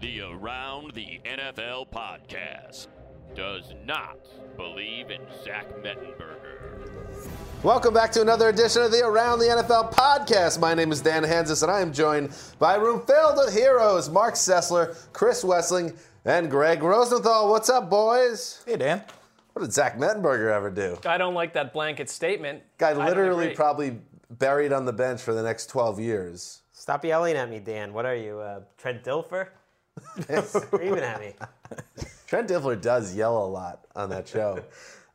The Around the NFL podcast does not believe in Zach Mettenberger. Welcome back to another edition of the Around the NFL podcast. My name is Dan Hanzus, and I am joined by a room filled with heroes, Mark Sessler, Chris Wesseling, and Greg Rosenthal. What's up, boys? Hey, Dan. What did Zach Mettenberger ever do? I don't like that blanket statement. Guy literally probably buried on the bench for the next 12 years. Stop yelling at me, Dan. What are you, Trent Dilfer? Screaming at me. Trent Dilfer does yell a lot on that show.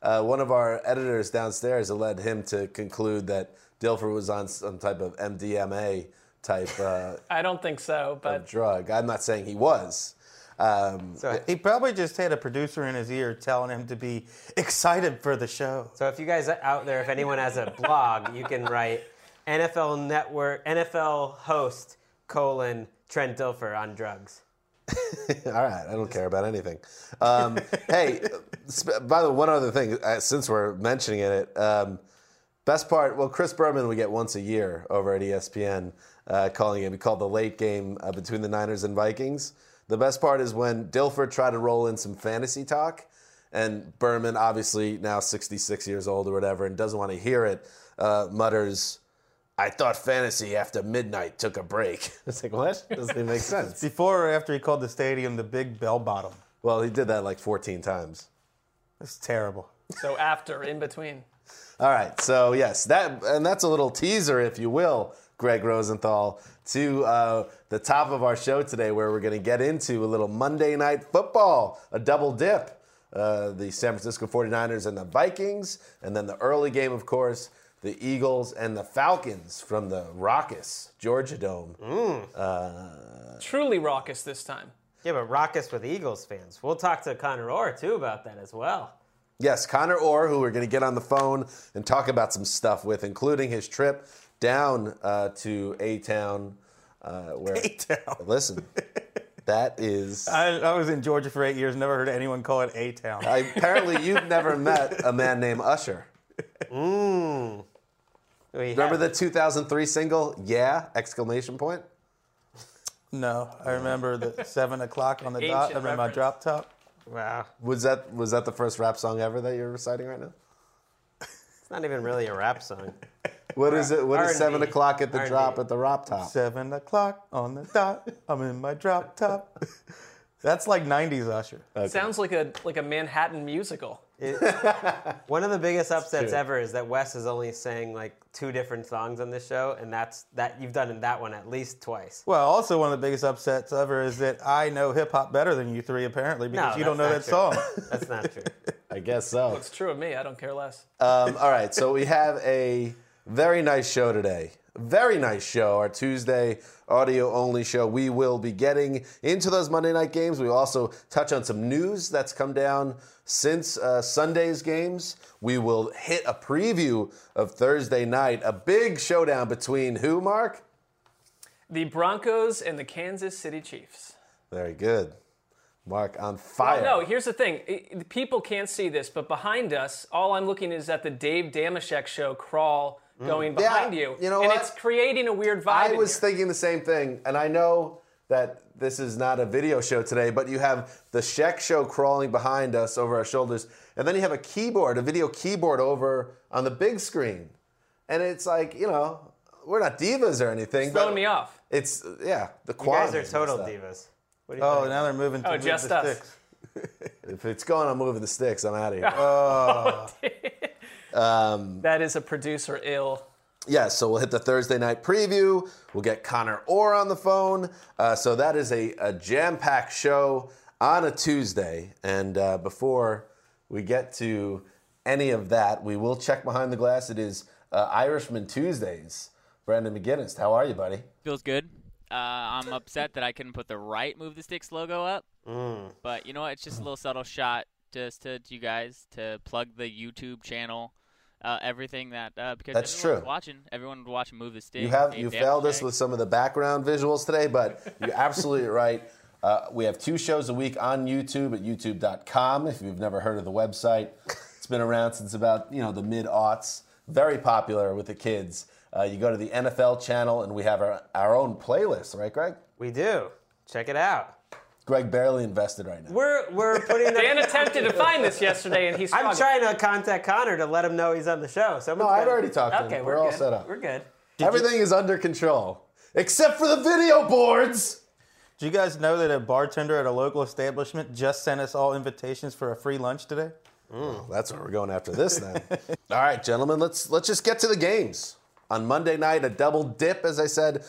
One of our editors downstairs led him to conclude that Dilfer was on some type of MDMA type I don't think so, but... drug. I'm not saying he was. So he probably just had a producer in his ear telling him to be excited for the show. So if you guys are out there, if anyone has a blog, you can write... NFL Network, NFL host, Trent Dilfer on drugs. All right. I don't care about anything. Hey, by the way, one other thing, since we're mentioning it, best part, well, Chris Berman we get once a year over at ESPN calling it. We call the late game between the Niners and Vikings. The best part is when Dilfer tried to roll in some fantasy talk, and Berman, obviously now 66 years old or whatever, and doesn't want to hear it, mutters... I thought fantasy after midnight took a break. It's like, what? Doesn't even make sense. Before or after he called the stadium the big bell bottom? Well, he did that like 14 times. That's terrible. So after, in between. All right. So, yes, that's a little teaser, if you will, Greg Rosenthal, to the top of our show today where we're going to get into a little Monday Night Football, a double dip, the San Francisco 49ers and the Vikings, and then the early game, of course, the Eagles and the Falcons from the raucous Georgia Dome. Truly raucous this time. Yeah, but raucous with Eagles fans. We'll talk to Conor Orr, too, about that as well. Yes, Conor Orr, who we're going to get on the phone and talk about some stuff with, including his trip down to A-Town. A-Town? Listen, that is... I was in Georgia for 8 years, never heard anyone call it A-Town. Apparently, you've never met a man named Usher. Remember the 2003 single, Yeah! Exclamation point? No, I remember the 7 o'clock on the dot. I remember my drop top. Wow. Was that the first rap song ever that you're reciting right now? It's not even really a rap song. What is it? What is 7 o'clock at the drop at the rap top? 7 o'clock on the dot. I'm in my drop top. That's like 90s Usher. Okay. Sounds like a Manhattan musical. One of the biggest upsets ever is that Wes has only sang like two different songs on this show, and that you've done in that one at least twice. Well, also one of the biggest upsets ever is that I know hip hop better than you three apparently because you don't know that song. That's not true. I guess so. Well, it's true of me. I don't care less. All right, so we have a very nice show today. Very nice show, our Tuesday audio-only show. We will be getting into those Monday night games. We will also touch on some news that's come down since Sunday's games. We will hit a preview of Thursday night, a big showdown between who, Mark? The Broncos and the Kansas City Chiefs. Very good. Mark on fire. Well, no, here's the thing. People can't see this, but behind us, all I'm looking is at the Dave Damashek show crawl going behind you. You know and what? It's creating a weird vibe. I was thinking the same thing, and I know that this is not a video show today, but you have the Sheck show crawling behind us over our shoulders, and then you have a keyboard, a video keyboard over on the big screen. And it's like, you know, we're not divas or anything. It's throwing me off. It's, yeah, the quality. You guys are total divas. What do you think? Now they're moving to just the sticks. If it's going on moving the sticks, I'm out of here. That is a producer ill. Yeah, so we'll hit the Thursday night preview. We'll get Conor Orr on the phone. So that is a jam-packed show on a Tuesday. And before we get to any of that, we will check behind the glass. It is Irishman Tuesdays. Brandon McGinnis, how are you, buddy? Feels good. I'm upset that I couldn't put the right Move the Sticks logo up. But you know what? It's just a little subtle shot just to you guys to plug the YouTube channel, everything that because that's true. Everyone was watching Move the Sticks. You failed us with some of the background visuals today, but you're absolutely right. We have two shows a week on YouTube at youtube.com. If you've never heard of the website, it's been around since about the mid-aughts. Very popular with the kids. You go to the NFL channel, and we have our own playlist, right, Greg? We do. Check it out. Greg barely invested right now. We're putting the... Dan attempted to find this yesterday, and he's struggling. I'm trying to contact Conor to let him know he's on the show. I've already talked to him. Okay, we're all set up. We're good. Everything is under control, except for the video boards. Do you guys know that a bartender at a local establishment just sent us all invitations for a free lunch today? That's what we're going after this, then. All right, gentlemen, let's just get to the games. On Monday night, a double dip, as I said.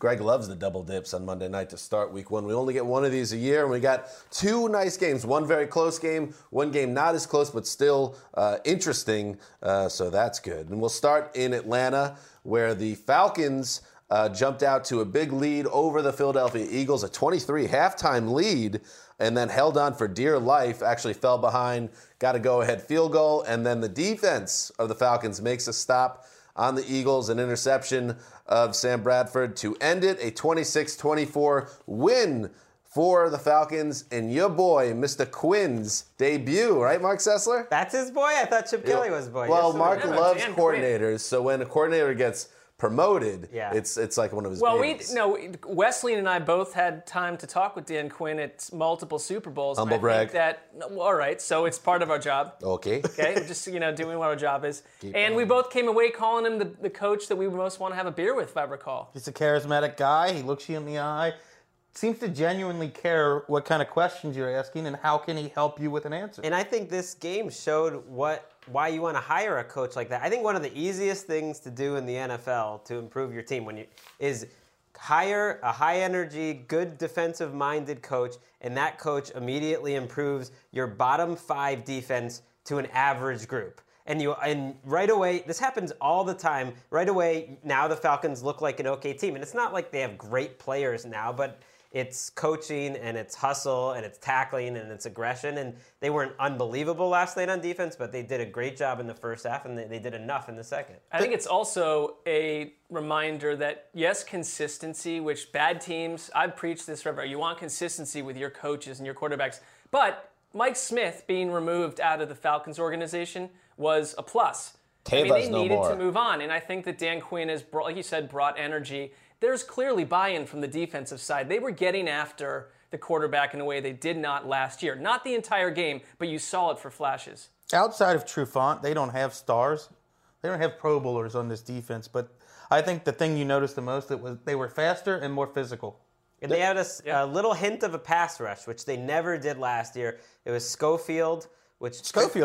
Greg loves the double dips on Monday night to start week one. We only get one of these a year, and we got two nice games. One very close game, one game not as close, but still interesting, so that's good. And we'll start in Atlanta, where the Falcons jumped out to a big lead over the Philadelphia Eagles, a 23 halftime lead, and then held on for dear life, actually fell behind, got a go-ahead field goal, and then the defense of the Falcons makes a stop on the Eagles, an interception of Sam Bradford to end it. A 26-24 win for the Falcons and your boy, Mr. Quinn's debut, right, Mark Sessler? That's his boy? I thought Chip Kelly was his boy. Well, Mark loves coordinators, so when a coordinator gets promoted, it's like one of his babies. Well, Wesseling and I both had time to talk with Dan Quinn at multiple Super Bowls. Humble brag. All right, so it's part of our job. Okay, we're just doing what our job is. We both came away calling him the coach that we most want to have a beer with, if I recall. He's a charismatic guy. He looks you in the eye. Seems to genuinely care what kind of questions you're asking and how can he help you with an answer. And I think this game showed why you want to hire a coach like that. I think one of the easiest things to do in the NFL to improve your team is hire a high-energy, good defensive-minded coach, and that coach immediately improves your bottom five defense to an average group. And right away, this happens all the time. Right away, now the Falcons look like an okay team. And it's not like they have great players now, but it's coaching, and it's hustle, and it's tackling, and it's aggression. And they weren't unbelievable last night on defense, but they did a great job in the first half, and they did enough in the second. I think it's also a reminder that, yes, consistency, which bad teams, I've preached this forever, you want consistency with your coaches and your quarterbacks. But Mike Smith being removed out of the Falcons organization was a plus. They needed to move on, and I think that Dan Quinn has, like you said, brought energy. There's clearly buy-in from the defensive side. They were getting after the quarterback in a way they did not last year. Not the entire game, but you saw it for flashes. Outside of Trufant, they don't have stars. They don't have Pro Bowlers on this defense, but I think the thing you noticed the most was they were faster and more physical. And they had a little hint of a pass rush, which they never did last year. It was Schofield, had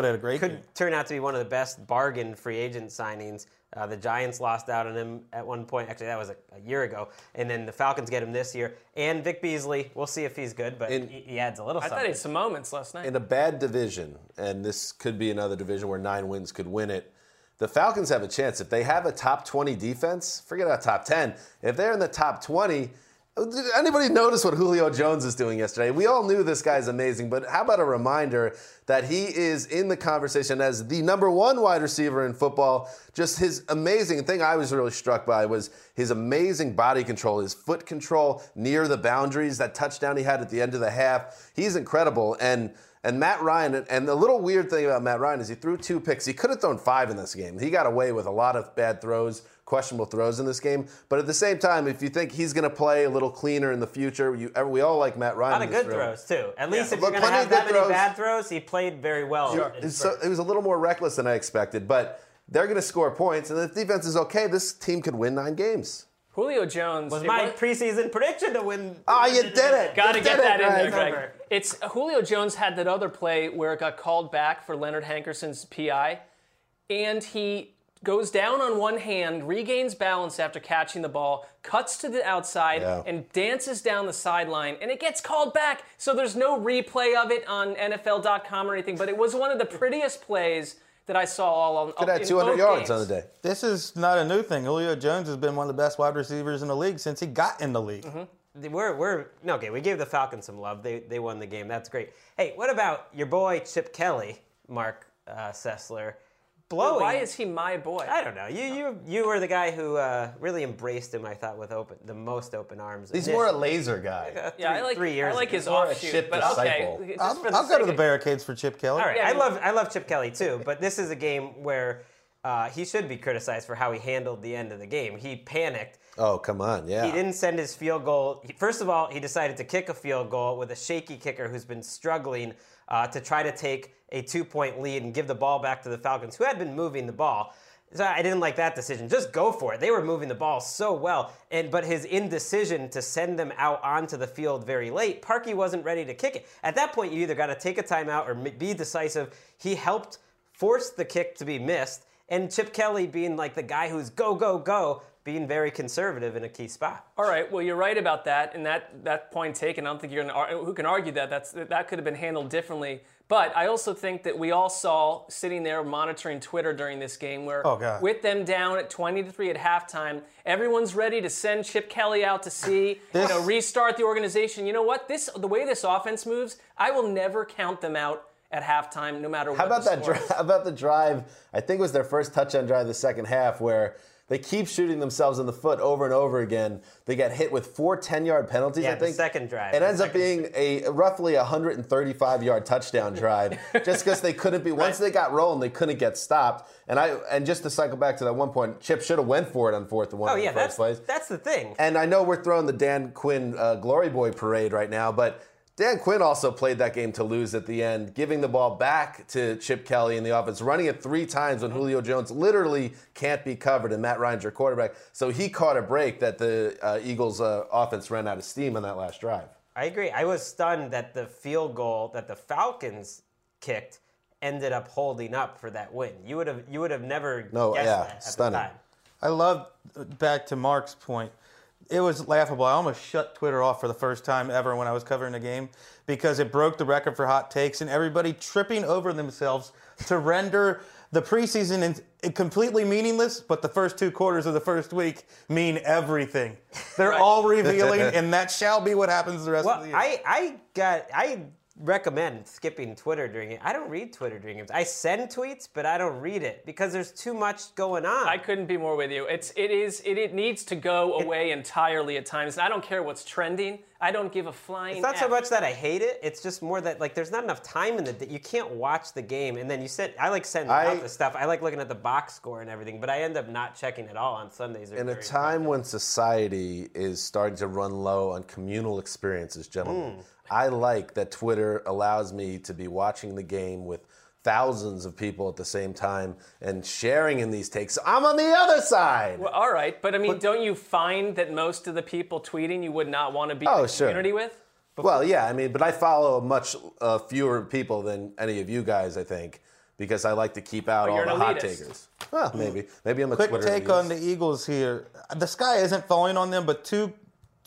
a great game. Could turn out to be one of the best bargain free agent signings. The Giants lost out on him at one point. Actually, that was a year ago. And then the Falcons get him this year. And Vic Beasley, we'll see if he's good, but he adds a little something. I thought he had some moments last night. In a bad division, and this could be another division where 9 wins could win it, the Falcons have a chance. If they have a top 20 defense, forget about top 10. If they're in the top 20, Did anybody notice what Julio Jones is doing yesterday? We all knew this guy's amazing, but how about a reminder that he is in the conversation as the number one wide receiver in football? Just his amazing thing I was really struck by was his amazing body control, his foot control near the boundaries, that touchdown he had at the end of the half. He's incredible. And Matt Ryan, and the little weird thing about Matt Ryan is he threw two picks. He could have thrown five in this game. He got away with a lot of bad throws, questionable throws in this game. But at the same time, if you think he's going to play a little cleaner in the future, we all like Matt Ryan. A lot of good throws, too. At least if you're going to have that many bad throws, he played very well. So it was a little more reckless than I expected. But they're going to score points. And if defense is okay, this team could win 9 games. Julio Jones was my preseason prediction to win. Oh, you did it. Got to get that in there, Greg. It's Julio Jones had that other play where it got called back for Leonard Hankerson's PI, and he goes down on one hand, regains balance after catching the ball, cuts to the outside, and dances down the sideline, and it gets called back. So there's no replay of it on NFL.com or anything, but it was one of the prettiest plays that I saw all on. Could have 200 yards on the day. This is not a new thing. Julio Jones has been one of the best wide receivers in the league since he got in the league. Mm-hmm. We gave the Falcons some love. They won the game. That's great. Hey, what about your boy Chip Kelly, Mark Sessler? Blowing. Why is he my boy? I don't know. You were the guy who really embraced him. I thought with the most open arms. He's more a laser guy. I like his offshoot. But okay, I'll go to the barricades for Chip Kelly. All right, yeah, I love Chip Kelly too. But this is a game where he should be criticized for how he handled the end of the game. He panicked. Oh, come on, yeah. He didn't send his field goal. First of all, he decided to kick a field goal with a shaky kicker who's been struggling to try to take a 2-point lead and give the ball back to the Falcons, who had been moving the ball. So I didn't like that decision. Just go for it. They were moving the ball so well. But his indecision to send them out onto the field very late, Parkey wasn't ready to kick it. At that point, you either got to take a timeout or be decisive. He helped force the kick to be missed, and Chip Kelly being like the guy who's go, go, go, being very conservative in a key spot. All right, well, you're right about that, and that point taken. I don't think you're going to who can argue that. That could have been handled differently. But I also think that we all saw sitting there monitoring Twitter during this game where with them down at 20-3 at halftime, everyone's ready to send Chip Kelly out to sea, restart the organization. You know what? The way this offense moves, I will never count them out at halftime, no matter what. How about the drive? I think it was their first touchdown drive the second half where they keep shooting themselves in the foot over and over again. They get hit with 4 10-yard penalties, I think. Yeah, second drive. It ends up being a roughly 135-yard touchdown drive just because they couldn't be. Once they got rolling, they couldn't get stopped. And just to cycle back to that one point, Chip should have went for it on 4th and 1 in the first place. That's the thing. And I know we're throwing the Dan Quinn Glory Boy parade right now, but Dan Quinn also played that game to lose at the end, giving the ball back to Chip Kelly in the offense, running it 3 times when Julio Jones literally can't be covered, and Matt Ryan's your quarterback. So he caught a break that the Eagles' offense ran out of steam on that last drive. I agree. I was stunned that the field goal that the Falcons kicked ended up holding up for that win. You would have never guessed that at stunning. The time. I love, back to Mark's point, it was laughable. I almost shut Twitter off for the first time ever when I was covering the game because it broke the record for hot takes and everybody tripping over themselves to render the preseason completely meaningless, but the first 2 quarters of the first week mean everything. They're all revealing, and that shall be what happens the rest of the year. I recommend skipping Twitter during it. I don't read Twitter during games. I send tweets, but I don't read it because there's too much going on. I couldn't be more with you. It needs to go away entirely at times. And I don't care what's trending. I don't give a flying. It's not so much that I hate it. It's just more that like there's not enough time in the day. You can't watch the game, and then you said I like sending out the stuff. I like looking at the box score and everything, but I end up not checking at all on Sundays. In a time when society is starting to run low on communal experiences, gentlemen. I like that Twitter allows me to be watching the game with thousands of people at the same time and sharing in these takes. So I'm on the other side. Well, all right. But, I mean, don't you find that most of the people tweeting you would not want to be in the community with? Before? Well, yeah. I mean, but I follow much fewer people than any of you guys, I think, because I like to keep out all the hot takers. Well, maybe. Maybe I'm a Twitter elitist. Quick take on the Eagles here. The sky isn't falling on them, but two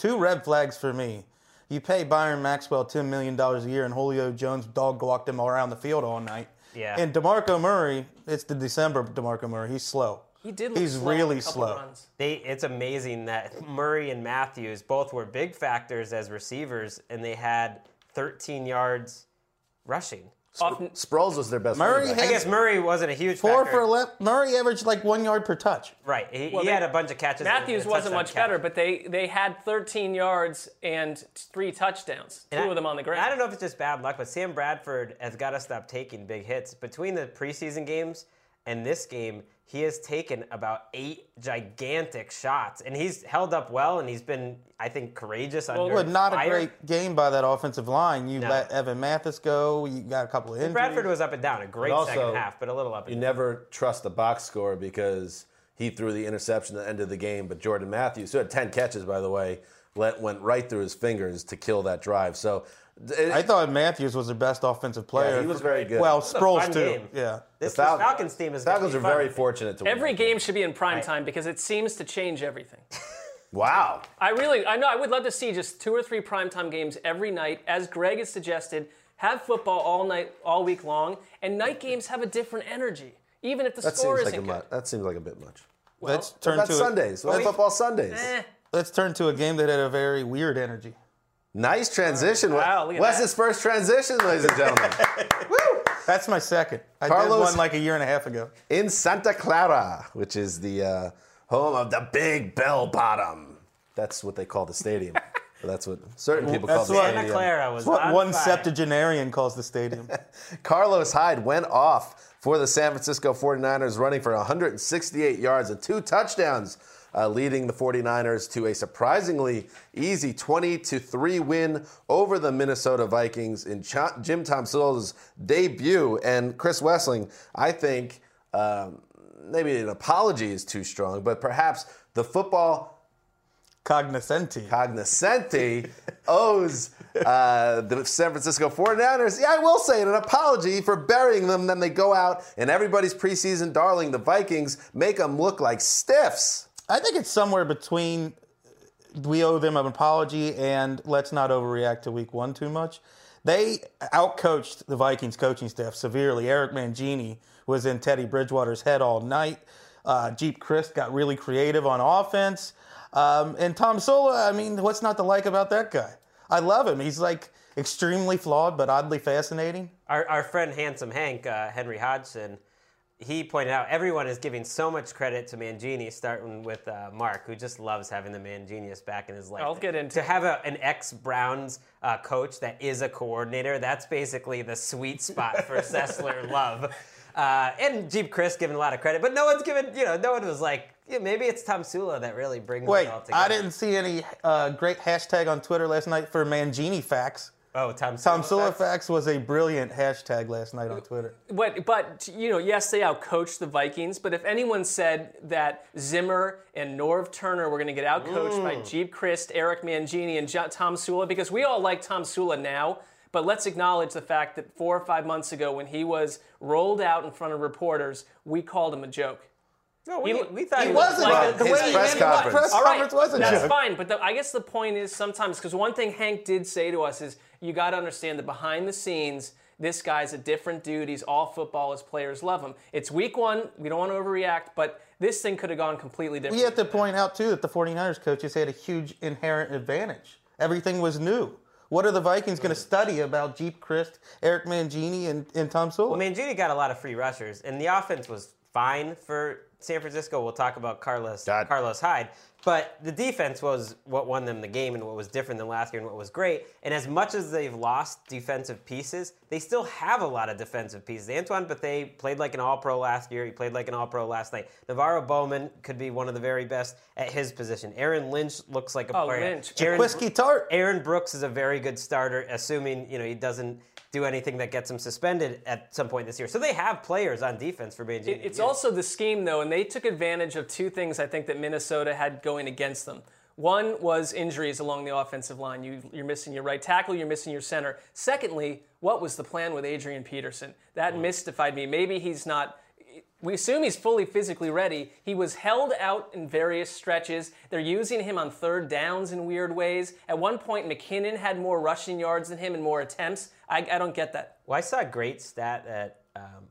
red flags for me. You pay Byron Maxwell $10 million a year, and Julio Jones dog-walked him around the field all night. Yeah. And DeMarco Murray, it's the December DeMarco Murray. He's slow. He did look slow. He's really slow. It's amazing that Murray and Matthews both were big factors as receivers, and they had 13 yards rushing. Sproles was their best. I guess Murray wasn't a huge Murray averaged like 1 yard per touch. Right. He had a bunch of catches. Matthews wasn't much better, but they had 13 yards and 3 touchdowns, two of them on the ground. I don't know if it's just bad luck, but Sam Bradford has got to stop taking big hits. Between the preseason games and this game, he has taken about 8 gigantic shots, and he's held up well, and he's been, I think, courageous under fire. Not a great game by that offensive line. You let Evan Mathis go. You got a couple of injuries. Bradford was up and down. A great second half, but a little up and down. You never trust the box score because he threw the interception at the end of the game, but Jordan Matthews, who had 10 catches, by the way, went right through his fingers to kill that drive. So I thought Matthews was the best offensive player. Yeah, he was very good. Well, Sproles too. Yeah. This Falcons team is going to be fun. Falcons are very fortunate to win. Every game should be in prime time because it seems to change everything. Wow. I know. I would love to see just 2 or 3 primetime games every night, as Greg has suggested. Have football all night, all week long, and night games have a different energy, even if the score isn't good. That seems like a bit much. Well, let's turn to Sundays. Football Sundays. Let's turn to a game that had a very weird energy. Nice transition. Wow, Wes's first transition, ladies and gentlemen. Woo! That's my second. I did one like a year and a half ago. In Santa Clara, which is the home of the Big Bell Bottom. That's what they call the stadium. That's what certain people call the stadium. Santa Clara was what one septuagenarian calls the stadium. Carlos Hyde went off for the San Francisco 49ers, running for 168 yards and 2 touchdowns. Leading the 49ers to a surprisingly easy 20-3 win over the Minnesota Vikings in Jim Tomsula's debut. And Chris Wesseling, I think maybe an apology is too strong, but perhaps the football cognoscenti owes the San Francisco 49ers, I will say it, an apology for burying them. Then they go out and everybody's preseason darling, the Vikings, make them look like stiffs. I think it's somewhere between we owe them an apology and let's not overreact to week one too much. They outcoached the Vikings coaching staff severely. Eric Mangini was in Teddy Bridgewater's head all night. Geep Chryst got really creative on offense. And Tomsula, I mean, what's not to like about that guy? I love him. He's like extremely flawed but oddly fascinating. Our friend Handsome Hank, Henry Hodgson, he pointed out everyone is giving so much credit to Mangini, starting with Mark, who just loves having the Manginius back in his life. I'll get into it. To have an ex-Browns coach that is a coordinator, that's basically the sweet spot for Sessler love. And Geep Chryst giving a lot of credit, but no one's giving, no one was like, maybe it's Tomsula that really brings it all together. I didn't see any great hashtag on Twitter last night for Mangini facts. Oh, Tomsula facts was a brilliant hashtag last night on Twitter. But yes, they outcoached the Vikings. But if anyone said that Zimmer and Norv Turner were going to get outcoached by Geep Chryst, Eric Mangini, and Tomsula, because we all like Tomsula now, but let's acknowledge the fact that 4 or 5 months ago, when he was rolled out in front of reporters, we called him a joke. No, we thought he was like the way he press conference was a joke. That's fine, but I guess the point is sometimes, because one thing Hank did say to us is, you got to understand that behind the scenes, this guy's a different dude. He's all football. His players love him. It's week one. We don't want to overreact, but this thing could have gone completely different. We have to point out, too, that the 49ers coaches had a huge inherent advantage. Everything was new. What are the Vikings going to study about Geep Chryst, Eric Mangini, and Tomsula? Well, Mangini got a lot of free rushers, and the offense was fine for San Francisco. We'll talk about Carlos Hyde. But the defense was what won them the game and what was different than last year and what was great. And as much as they've lost defensive pieces, they still have a lot of defensive pieces. Antoine Bethea played like an all-pro last year. He played like an all-pro last night. Navarro Bowman could be one of the very best at his position. Aaron Lynch looks like a player. Aaron Brooks is a very good starter, assuming he doesn't do anything that gets him suspended at some point this year. So they have players on defense for Mangini. It's also the scheme, though, and they took advantage of 2 things I think that Minnesota had going against them. One was injuries along the offensive line. You're missing your right tackle, you're missing your center. Secondly, what was the plan with Adrian Peterson? That mystified me. Maybe he's not... We assume he's fully physically ready. He was held out in various stretches. They're using him on third downs in weird ways. At one point, McKinnon had more rushing yards than him and more attempts. I don't get that. Well, I saw a great stat that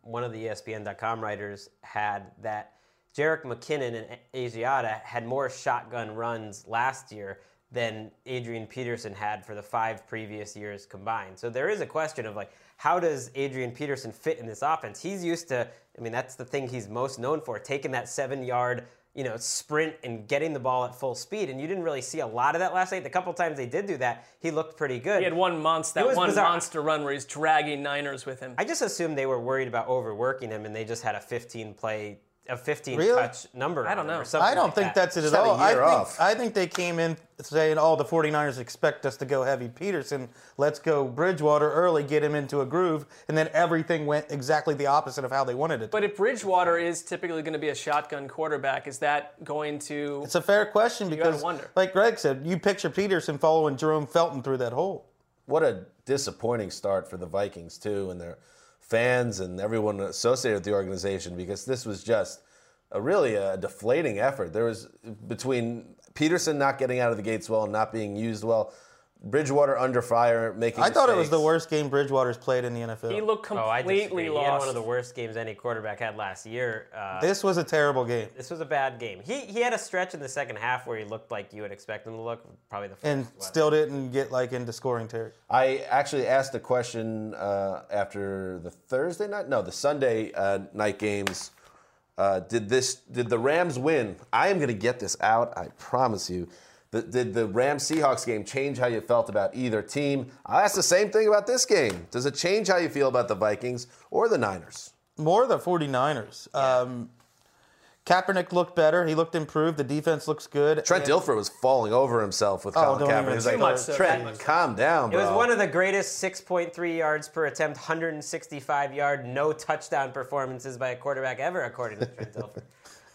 one of the ESPN.com writers had that Jerick McKinnon and Asiata had more shotgun runs last year than Adrian Peterson had for the 5 previous years combined. So there is a question of, like, how does Adrian Peterson fit in this offense? He's used to, I mean, that's the thing he's most known for, taking that 7-yard, you know, sprint and getting the ball at full speed. And you didn't really see a lot of that last night. The couple times they did do that, he looked pretty good. He had one monster run where he's dragging Niners with him. I just assumed they were worried about overworking him, and they just had a 15-play, a 15-touch number. I don't know. I don't think that's it at all. I think they came in saying, oh, the 49ers expect us to go heavy Peterson. Let's go Bridgewater early, get him into a groove. And then everything went exactly the opposite of how they wanted it. But if Bridgewater is typically going to be a shotgun quarterback, is that going to... It's a fair question because, like Greg said, you picture Peterson following Jerome Felton through that hole. What a disappointing start for the Vikings, too, and their fans and everyone associated with the organization, because this was just a really deflating effort. There was, between Peterson not getting out of the gates well and not being used well, Bridgewater under fire, making mistakes. I thought it was the worst game Bridgewater's played in the NFL. He looked completely lost. He had one of the worst games any quarterback had last year. This was a terrible game. This was a bad game. He had a stretch in the second half where he looked like you would expect him to look, probably the first and one. Still didn't get into scoring territory. I actually asked a question after the Sunday night games. Did the Rams win? I am going to get this out, I promise you. Did the Rams-Seahawks game change how you felt about either team? I'll ask the same thing about this game. Does it change how you feel about the Vikings or the Niners? More the 49ers. Yeah. Kaepernick looked better. He looked improved. The defense looks good. Trent Dilfer was falling over himself with Colin Kaepernick. He's like, Trent, calm down, bro. It was one of the greatest 6.3 yards per attempt, 165-yard, no touchdown performances by a quarterback ever, according to Trent Dilfer.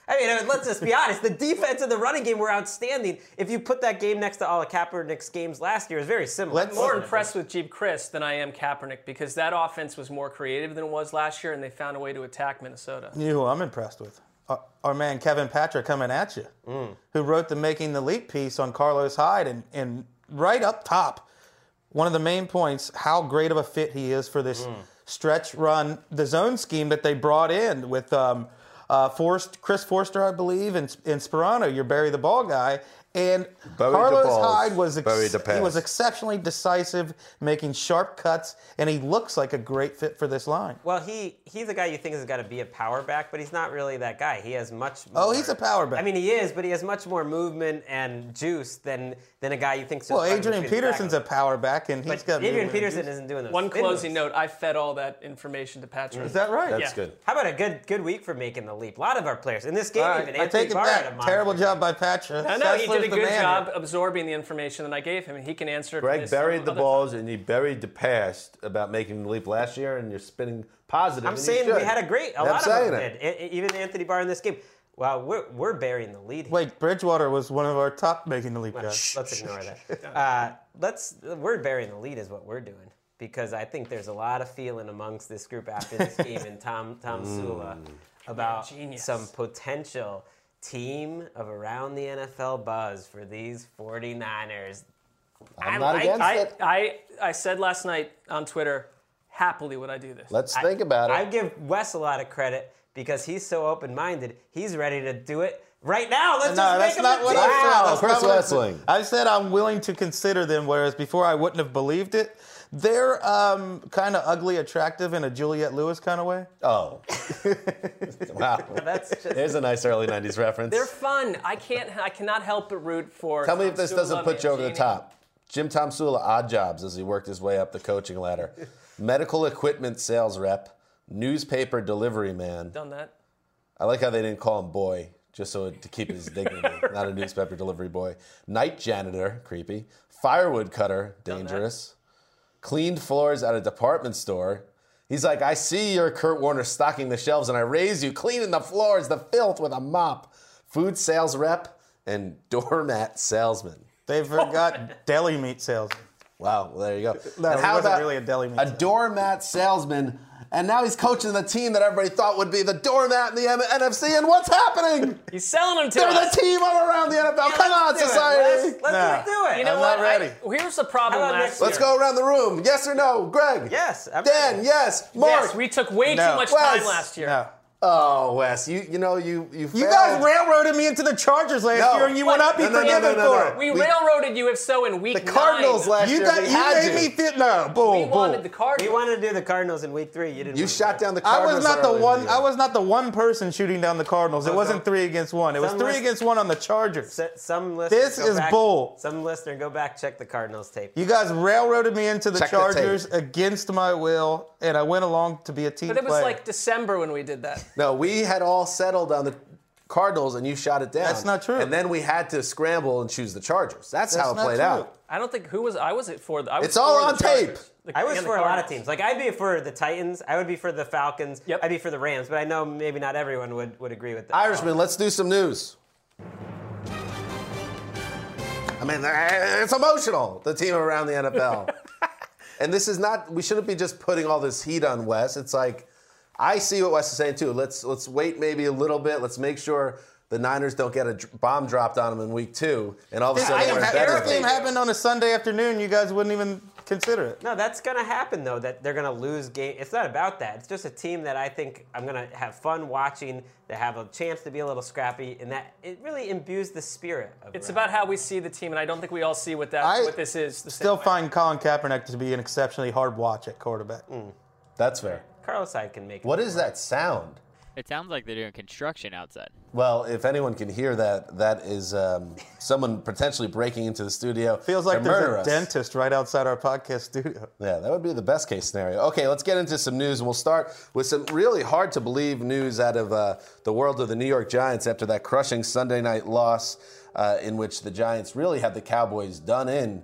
I mean, let's just be honest. The defense and the running game were outstanding. If you put that game next to all of Kaepernick's games last year, it was very similar. I'm more impressed with Geep Chryst than I am Kaepernick, because that offense was more creative than it was last year, and they found a way to attack Minnesota. You know who I'm impressed with? Our man Kevin Patrick coming at you, who wrote the Making the Leap piece on Carlos Hyde. And right up top, one of the main points, how great of a fit he is for this stretch run, the zone scheme that they brought in with Chris Forster, I believe, and Sperano, your bury the ball guy. And Carlos Hyde was exceptionally decisive, making sharp cuts, and he looks like a great fit for this line. Well, he's a guy you think has got to be a power back, but he's not really that guy. He has much more... Oh, he's a power back. I mean, he is, but he has much more movement and juice than a guy you think's... Well, Adrian Peterson's a power back, and he's got... Adrian Peterson isn't doing those. One closing note, I fed all that information to Patrick. Is that right? That's good. How about a good week for Making the Leap? A lot of our players. In this game, even Anthony Barr... Terrible job by Patrick. I know, he did a good job absorbing the information that I gave him, and he can answer it. Greg buried the balls, and he buried the past about making the leap last year, and you're spinning positive. I'm saying we had a lot of them did. Even Anthony Barr in this game. Wow, we're burying the lead here. Wait, Bridgewater was one of our top making the leap guys. Let's ignore that. We're burying the lead is what we're doing, because I think there's a lot of feeling amongst this group after this game and Tom Sula about some potential team of around the NFL buzz for these 49ers. I'm not against it. I said last night on Twitter, happily would I do this. Let's think about it. I give Wes a lot of credit because he's so open-minded. He's ready to do it right now. That's not what I said. Chris Wesseling. I said I'm willing to consider them, whereas before I wouldn't have believed it. They're kind of ugly, attractive in a Juliette Lewis kind of way. Oh. Wow. There's a nice early 90s reference. They're fun. I cannot help but root for... Tell me if this doesn't put you over the top. Jim Tomsula, odd jobs as he worked his way up the coaching ladder. Medical equipment sales rep. Newspaper delivery man. Done that. I like how they didn't call him boy, just to keep his dignity. Not a newspaper delivery boy. Night janitor, creepy. Firewood cutter, dangerous. Cleaned floors at a department store. He's like, I see your Kurt Warner stocking the shelves, and I raise you cleaning the floors, the filth with a mop. Food sales rep and doormat salesman. They forgot deli meat salesman. Wow, well, there you go. No, he wasn't really a deli meat salesman. A doormat salesman, and now he's coaching the team that everybody thought would be the doormat in the NFC, and what's happening? He's selling them to us. They're the team all around the NFL. Come on, society. Let's do it. You know what? I'm not ready. Here's the problem last year. Let's go around the room. Yes or no? Greg? Yes. Dan? Yes. Mark? Yes, we took way too much time last year. No. Oh, Wes, you guys railroaded me into the Chargers last year, and you will not be forgiven for it. We railroaded you, if so, in week 9. The Cardinals last year. You made me fit. Boom. We wanted the Cardinals. You wanted to do the Cardinals in week 3. You didn't. You shot down the Cardinals. I was not the one person shooting down the Cardinals. It wasn't 3 against 1. It was 3 against 1 on the Chargers. This is bull. Some listener, go back, check the Cardinals tape. You guys railroaded me into the Chargers against my will, and I went along to be a team player. But it was like December when we did that. No, we had all settled on the Cardinals, and you shot it down. That's not true. And then we had to scramble and choose the Chargers. That's how it played out. I don't think I was for the Chargers. It's all on tape. I was for a lot of teams. Like, I'd be for the Titans. I would be for the Falcons. Yep. I'd be for the Rams. But I know maybe not everyone would agree with that. Irishman, let's do some news. I mean, it's emotional, the team around the NFL. And this is not – we shouldn't be just putting all this heat on Wes. It's like – I see what Wes is saying, too. Let's wait maybe a little bit. Let's make sure the Niners don't get a bomb dropped on them in week 2. And all of a sudden, we're better. If everything happened on a Sunday afternoon, you guys wouldn't even consider it. No, that's going to happen, though, that they're going to lose game. It's not about that. It's just a team that I think I'm going to have fun watching, that have a chance to be a little scrappy, and that it really imbues the spirit of It's about how we see the team, and I don't think we all see what this is. I still find Colin Kaepernick to be an exceptionally hard watch at quarterback. Mm. That's fair. Carlos Hyde can make it. What is that sound? It sounds like they're doing construction outside. Well, if anyone can hear that, that is someone potentially breaking into the studio. Feels like there's a dentist right outside our podcast studio. Yeah, that would be the best case scenario. Okay, let's get into some news, and we'll start with some really hard-to-believe news out of the world of the New York Giants after that crushing Sunday night loss in which the Giants really had the Cowboys done in.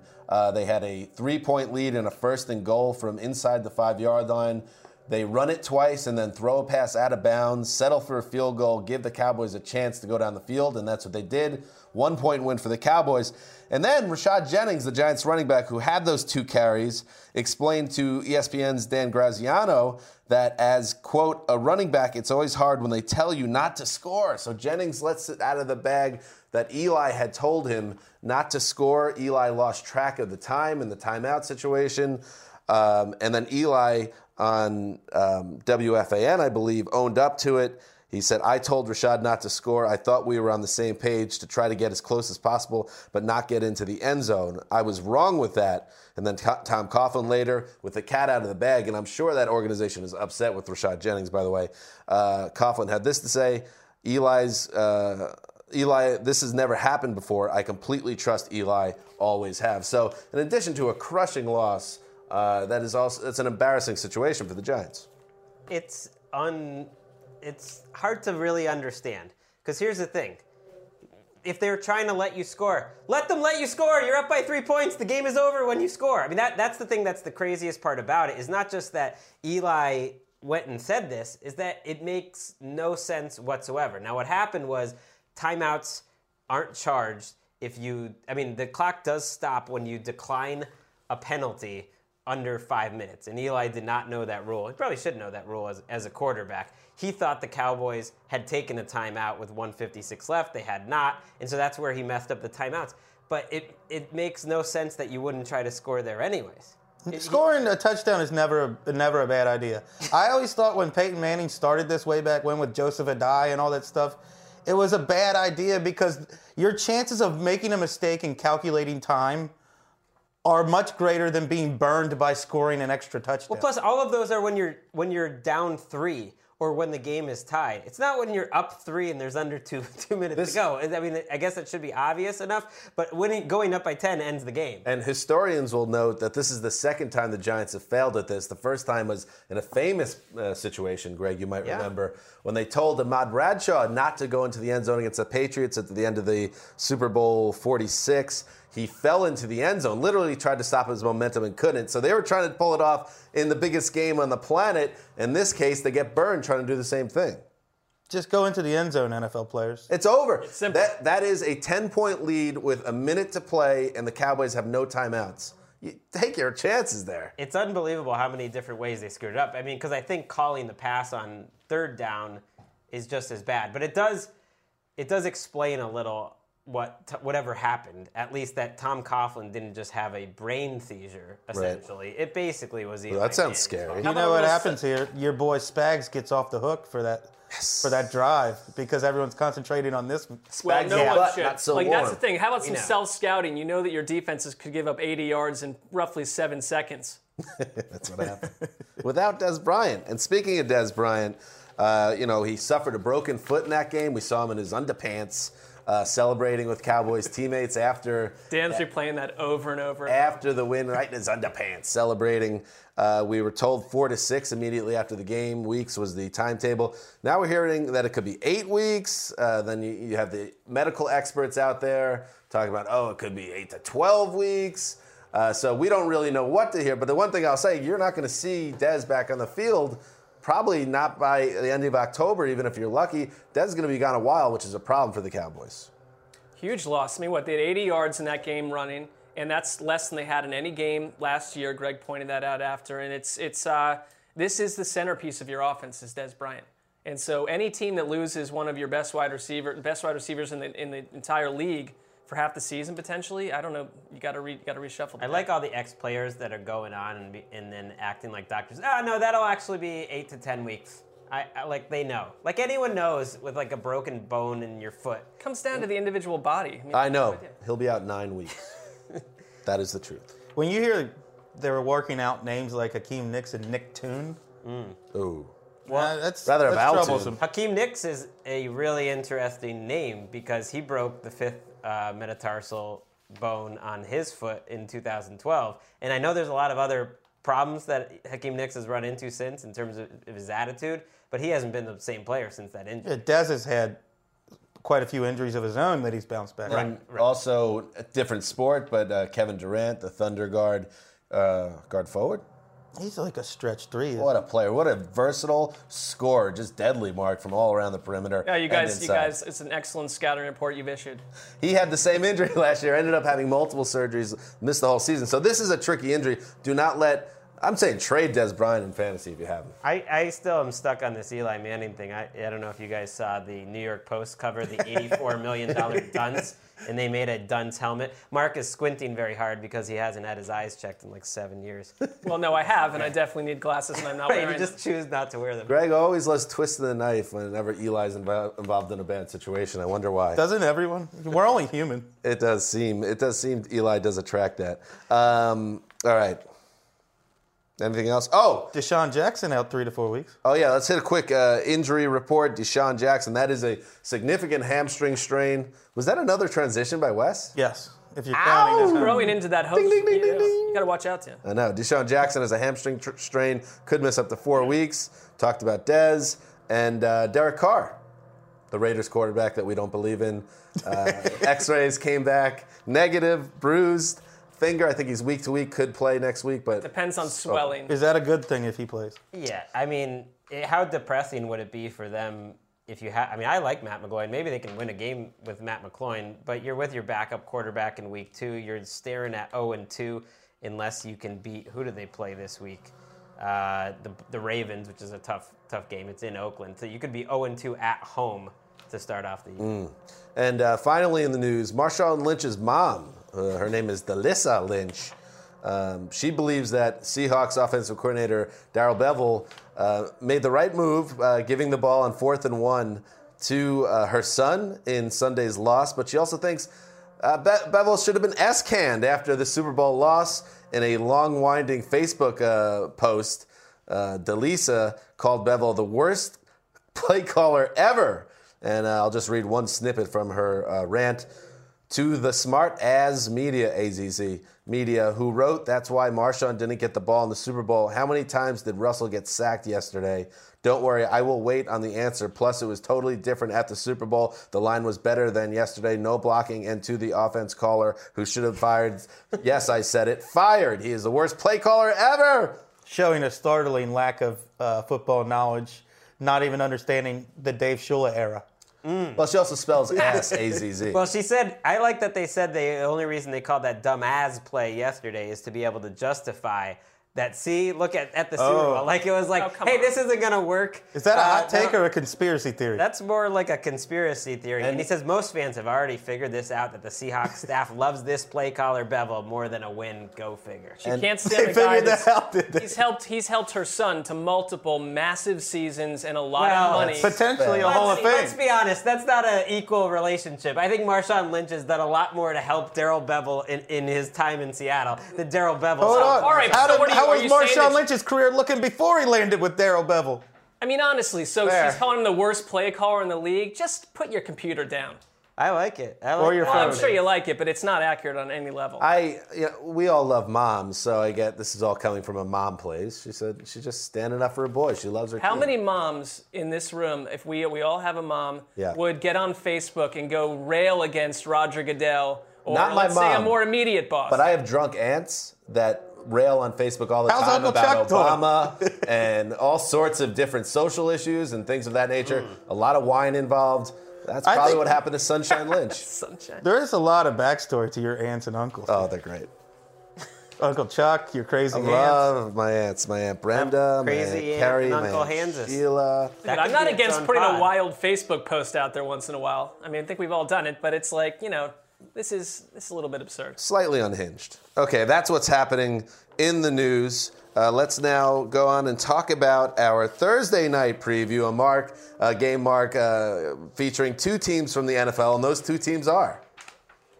They had a 3-point lead and a 1st and goal from inside the 5-yard line. They run it twice and then throw a pass out of bounds, settle for a field goal, give the Cowboys a chance to go down the field, and that's what they did. 1-point win for the Cowboys. And then Rashad Jennings, the Giants running back who had those 2 carries, explained to ESPN's Dan Graziano that as, quote, a running back, it's always hard when they tell you not to score. So Jennings lets it out of the bag that Eli had told him not to score. Eli lost track of the time in the timeout situation. And then Eli on WFAN, I believe, owned up to it. He said, I told Rashad not to score. I thought we were on the same page to try to get as close as possible, but not get into the end zone. I was wrong with that. And then Tom Coughlin later with the cat out of the bag, and I'm sure that organization is upset with Rashad Jennings, by the way. Coughlin had this to say, Eli, this has never happened before. I completely trust Eli, always have. So in addition to a crushing loss, it's an embarrassing situation for the Giants. It's hard to really understand, because here's the thing. If they're trying to let you score, let them let you score. You're up by 3 points. The game is over when you score. I mean, that's the thing that's the craziest part about it is not just that Eli went and said this, is that it makes no sense whatsoever. Now, what happened was timeouts aren't charged the clock does stop when you decline a penalty under 5 minutes. And Eli did not know that rule. He probably should know that rule as a quarterback. He thought the Cowboys had taken a timeout with 1:56 left. They had not. And so that's where he messed up the timeouts. But it makes no sense that you wouldn't try to score there anyways. Scoring a touchdown is never a bad idea. I always thought when Peyton Manning started this way back when with Joseph Adai and all that stuff, it was a bad idea because your chances of making a mistake and calculating time are much greater than being burned by scoring an extra touchdown. Well, plus all of those are when you're down 3 or when the game is tied. It's not when you're up 3 and there's under two minutes to go. I mean, I guess that should be obvious enough, but going up by 10 ends the game. And historians will note that this is the 2nd time the Giants have failed at this. The 1st time was in a famous situation, Greg, you might remember, when they told Ahmad Bradshaw not to go into the end zone against the Patriots at the end of the Super Bowl 46. He fell into the end zone, literally tried to stop his momentum and couldn't. So they were trying to pull it off in the biggest game on the planet. In this case, they get burned trying to do the same thing. Just go into the end zone, NFL players. It's over. It's simple. That is a 10-point lead with a minute to play, and the Cowboys have no timeouts. You take your chances there. It's unbelievable how many different ways they screwed it up. I mean, because I think calling the pass on 3rd down is just as bad. But it does explain a little whatever happened, at least that Tom Coughlin didn't just have a brain seizure, essentially. Right. It basically was Eli Manning. That sounds scary. You know what happens here? Your boy Spags gets off the hook for that for that drive because everyone's concentrating on this. Well, no one should. Not so like, that's the thing. How about some self-scouting? You know that your defenses could give up 80 yards in roughly 7 seconds. That's what happened. Without Dez Bryant. And speaking of Dez Bryant, you know, he suffered a broken foot in that game. We saw him in his underpants. Celebrating with Cowboys teammates after. Dan's replaying that over and over. After the win, right in his underpants, celebrating. We were told 4 to 6 immediately after the game. Weeks was the timetable. Now we're hearing that it could be 8 weeks. Then you have the medical experts out there talking about, oh, it could be 8 to 12 weeks. So we don't really know what to hear. But the one thing I'll say, you're not going to see Dez back on the field. Probably not by the end of October, even if you're lucky. Dez is going to be gone a while, which is a problem for the Cowboys. Huge loss. I mean, what, they had 80 yards in that game running, and that's less than they had in any game last year. Greg pointed that out after, and it's this is the centerpiece of your offense is Dez Bryant. And so any team that loses one of your best wide receivers in the entire league for half the season potentially, I don't know. You got to reshuffle. I like all the ex-players that are going on and then acting like doctors. Oh, no, that'll actually be 8 to 10 weeks. I like they know. Like anyone knows with like a broken bone in your foot. Comes down to the individual body. I mean, I know. He'll be out 9 weeks. That is the truth. When you hear they were working out names like Hakeem Nicks and Nicktoon. Ooh. Well, that's troublesome. Hakeem Nicks is a really interesting name because he broke the fifth metatarsal bone on his foot in 2012. And I know there's a lot of other problems that Hakeem Nicks has run into since in terms of his attitude, but he hasn't been the same player since that injury. Dez has had quite a few injuries of his own that he's bounced back. Right. Right. Also, a different sport, but Kevin Durant, the Thunder guard forward. He's like a stretch three. What a player. What a versatile scorer. Just deadly, Mark, from all around the perimeter. Yeah, you guys, it's an excellent scouting report you've issued. He had the same injury last year, ended up having multiple surgeries, missed the whole season. So this is a tricky injury. Do not let, I'm saying trade Dez Bryant in fantasy if you haven't. I still am stuck on this Eli Manning thing. I don't know if you guys saw the New York Post cover, the $84 million dunce, and they made a dunce helmet. Mark is squinting very hard because he hasn't had his eyes checked in like 7 years. Well, no, I have, and I definitely need glasses, and I'm not wearing them. You just choose not to wear them. Greg always loves twisting the knife whenever Eli's involved in a bad situation. I wonder why. Doesn't everyone? We're only human. It does seem Eli does attract that. All right. Anything else? Oh! Deshaun Jackson out 3 to 4 weeks. Oh, yeah. Let's hit a quick injury report. Deshaun Jackson, that is a significant hamstring strain. Was that another transition by Wes? Yes. If you're counting this. Throwing into that host. Ding, ding, ding, ding, ding. You got to watch out, too. I know. Deshaun Jackson has a hamstring strain. Could miss up to 4 weeks. Talked about Dez. And Derek Carr, the Raiders quarterback that we don't believe in. X-rays came back. Negative, bruised. Finger, I think he's week to week, could play next week, but depends on swelling. Is that a good thing if he plays? Yeah, I mean, how depressing would it be for them if you had? I mean, I like Matt McGloin. Maybe they can win a game with Matt McGloin, but you're with your backup quarterback in week 2. You're staring at 0-2 unless you can beat. Who do they play this week? The Ravens, which is a tough game. It's in Oakland, so you could be 0-2 at home to start off the year. And finally, in the news, Marshawn Lynch's mom. Her name is Delissa Lynch. She believes that Seahawks offensive coordinator Darryl Bevel made the right move, giving the ball on 4th and 1 to her son in Sunday's loss. But she also thinks Bevel should have been S-canned after the Super Bowl loss. In a long, winding Facebook post, Delissa called Bevel the worst play caller ever. And I'll just read one snippet from her rant. To the smart as media, AZZ media, who wrote, that's why Marshawn didn't get the ball in the Super Bowl. How many times did Russell get sacked yesterday? Don't worry, I will wait on the answer. Plus, it was totally different at the Super Bowl. The line was better than yesterday. No blocking. And to the offense caller who should have fired. Yes, I said it. Fired. He is the worst play caller ever. Showing a startling lack of football knowledge, not even understanding the Dave Shula era. Well, she also spells ass, A-Z-Z. Well, she said, I like that they said the only reason they called that dumb ass play yesterday is to be able to justify that see, look at the Super Bowl. Like it was like, hey, on. This isn't gonna work. Is that a hot take or a conspiracy theory? That's more like a conspiracy theory. And he says most fans have already figured this out, that the Seahawks staff loves this play caller Bevel more than a win. Go figure. She can't stand the guy that's, he's helped her son to multiple massive seasons and a lot of money. Potentially a Hall of Fame. Let's be honest, that's not an equal relationship. I think Marshawn Lynch has done a lot more to help Darryl Bevel in his time in Seattle than Darryl Bevel. Hold on. All right, how was Marshawn Lynch's career looking before he landed with Darryl Bevel? I mean, honestly, she's calling him the worst play caller in the league. Just put your computer down. I like it. I like or your phone. I'm sure you like it, but it's not accurate on any level. We all love moms, so I get this is all coming from a mom place. She said she's just standing up for her boy. She loves her kid. How many moms in this room, if we all have a mom, would get on Facebook and go rail against Roger Goodell or let's say a more immediate boss? But I have drunk aunts that rail on Facebook all the time about Obama and all sorts of different social issues and things of that nature. A lot of wine involved. That's probably what happened to Sunshine Lynch. There is a lot of backstory to your aunts and uncles. Oh, they're great. Uncle Chuck, your crazy aunts. I love my aunts. My Aunt Brenda, my Aunt Carrie, my Aunt Sheila. I'm not against putting a wild Facebook post out there once in a while. I mean, I think we've all done it, but it's like, you know, this is a little bit absurd. Slightly unhinged. Okay, that's what's happening in the news. Let's now go on and talk about our Thursday night preview, a game featuring two teams from the NFL, and those two teams are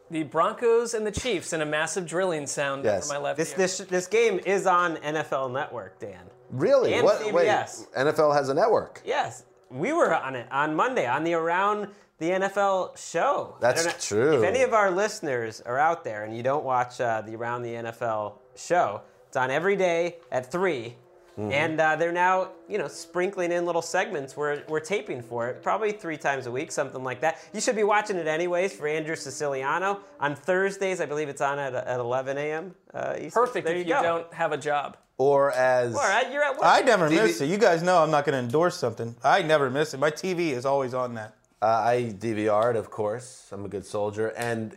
the Broncos and the Chiefs, and a massive drilling sound from my left ear. This game is on NFL Network, Dan. Really? And what? CBS. Wait, NFL has a network? Yes. We were on it on Monday, on the Around the NFL show. That's true. If any of our listeners are out there and you don't watch the Around the NFL show, it's on every day at 3:00, and they're now, sprinkling in little segments where we're taping for it, probably 3 times a week, something like that. You should be watching it anyways for Andrew Siciliano. On Thursdays, I believe it's on at 11 a.m. Eastern. Perfect if you don't have a job. You're at work. I never miss it. You guys know I'm not going to endorse something. I never miss it. My TV is always on that. I DVR'd, of course. I'm a good soldier. And,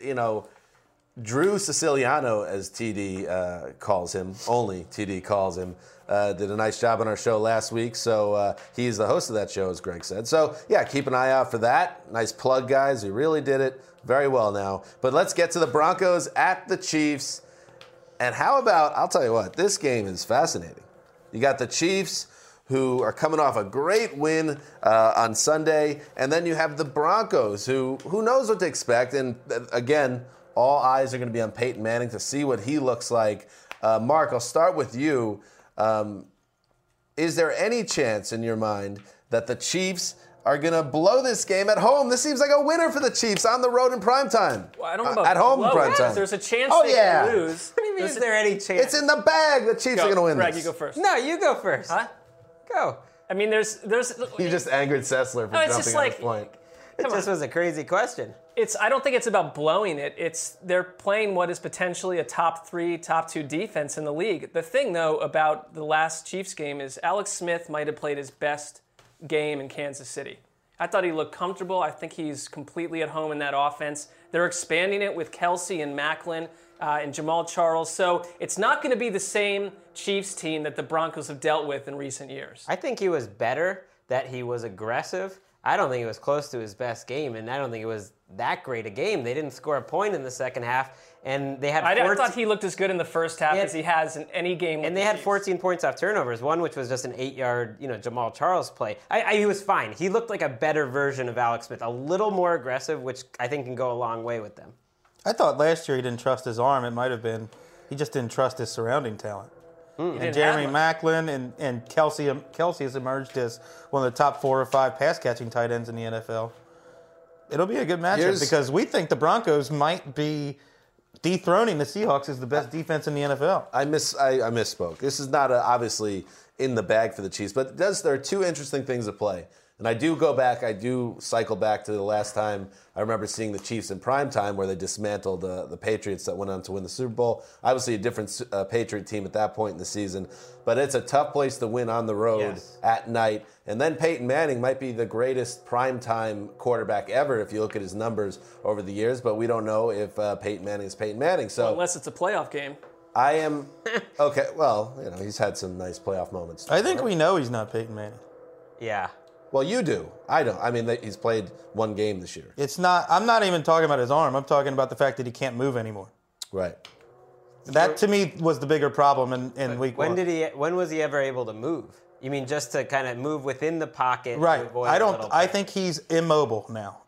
Drew Siciliano, as TD calls him, only TD calls him, did a nice job on our show last week. So he's the host of that show, as Greg said. So, keep an eye out for that. Nice plug, guys. You really did it very well now. But let's get to the Broncos at the Chiefs. And how about, I'll tell you what, this game is fascinating. You got the Chiefs, who are coming off a great win on Sunday. And then you have the Broncos, who knows what to expect. And, again, all eyes are going to be on Peyton Manning to see what he looks like. Mark, I'll start with you. Is there any chance in your mind that the Chiefs are going to blow this game at home? This seems like a winner for the Chiefs on the road in primetime. Well, I don't know about at home in primetime. There's a chance they lose. What do you mean? Is there any chance? It's in the bag. The Chiefs are going to win this. Greg, you go first. No, you go first. Huh? Go. I mean, there's. You just angered Sessler for jumping on his point. This was a crazy question. I don't think it's about blowing it. They're playing what is potentially a top 3, top 2 defense in the league. The thing, though, about the last Chiefs game is Alex Smith might have played his best game in Kansas City. I thought he looked comfortable. I think he's completely at home in that offense. They're expanding it with Kelsey and Macklin and Jamal Charles. So it's not going to be the same Chiefs team that the Broncos have dealt with in recent years. I think he was better, that he was aggressive. I don't think it was close to his best game, and I don't think it was that great a game. They didn't score a point in the second half, and they had. I thought he looked as good in the first half as he has in any game. And they had 14 points off turnovers, one which was just an 8-yard, Jamal Charles play. He was fine. He looked like a better version of Alex Smith, a little more aggressive, which I think can go a long way with them. I thought last year he didn't trust his arm. It might have been he just didn't trust his surrounding talent. And Jeremy Maclin and Kelsey has emerged as one of the top 4 or 5 pass-catching tight ends in the NFL. It'll be a good matchup because we think the Broncos might be dethroning the Seahawks as the best defense in the NFL. I misspoke. This is not obviously in the bag for the Chiefs, but there are 2 interesting things at play. And I cycle back to the last time I remember seeing the Chiefs in primetime where they dismantled the Patriots that went on to win the Super Bowl. Obviously a different Patriot team at that point in the season. But it's a tough place to win on the road at night. And then Peyton Manning might be the greatest primetime quarterback ever if you look at his numbers over the years. But we don't know if Peyton Manning is Peyton Manning. So unless it's a playoff game. I am okay. Well, you know, he's had some nice playoff moments. I think we know he's not Peyton Manning. Yeah. Well, you do. I don't. I mean, he's played one game this year. It's not. I'm not even talking about his arm. I'm talking about the fact that he can't move anymore. Right. That to me was the bigger problem in week one. When was he ever able to move? You mean just to kind of move within the pocket? Right. I think he's immobile now.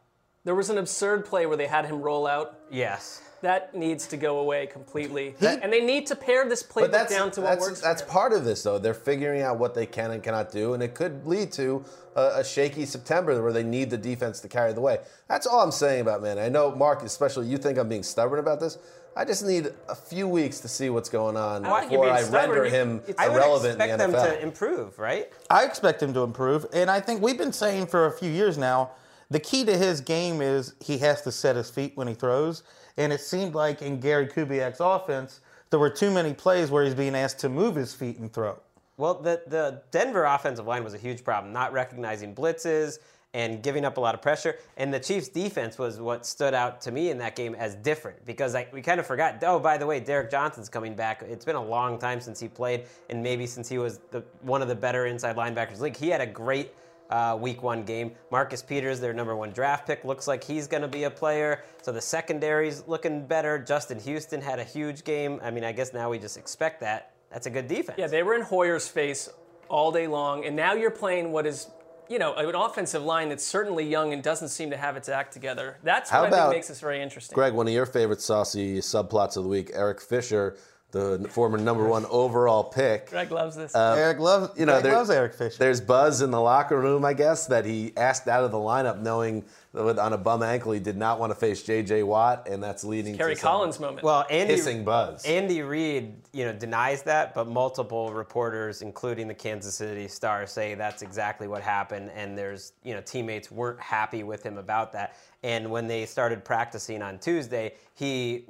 There was an absurd play where they had him roll out. Yes. That needs to go away completely. And they need to pare this playbook down to what works. That's part of this, though. They're figuring out what they can and cannot do, and it could lead to a shaky September where they need the defense to carry the way. That's all I'm saying about Manning. I know, Mark, especially you think I'm being stubborn about this. I just need a few weeks to see what's going on before I render him irrelevant in the NFL. I would expect them to improve, right? I expect him to improve, and I think we've been saying for a few years now, the key to his game is he has to set his feet when he throws. And it seemed like in Gary Kubiak's offense, there were too many plays where he's being asked to move his feet and throw. Well, the Denver offensive line was a huge problem, not recognizing blitzes and giving up a lot of pressure. And the Chiefs' defense was what stood out to me in that game as different because we kind of forgot, oh, by the way, Derek Johnson's coming back. It's been a long time since he played and maybe since he was one of the better inside linebackers in the league. He had a great week one game. Marcus Peters, their number one draft pick, looks like he's going to be a player. So the secondary's looking better. Justin Houston had a huge game. I mean, I guess now we just expect that. That's a good defense. Yeah, they were in Hoyer's face all day long, and now you're playing what is, you know, an offensive line that's certainly young and doesn't seem to have its act together. That's what I think makes this very interesting. Greg, one of your favorite saucy subplots of the week, Eric Fisher, the former number one overall pick. Greg loves this. Greg loves Eric Fisher. There's buzz in the locker room, I guess, that he asked out of the lineup knowing on a bum ankle he did not want to face J.J. Watt, and that's leading to Collins' moment. Well, hissing buzz. Andy Reid, denies that, but multiple reporters, including the Kansas City Star, say that's exactly what happened, and there's, teammates weren't happy with him about that. And when they started practicing on Tuesday, it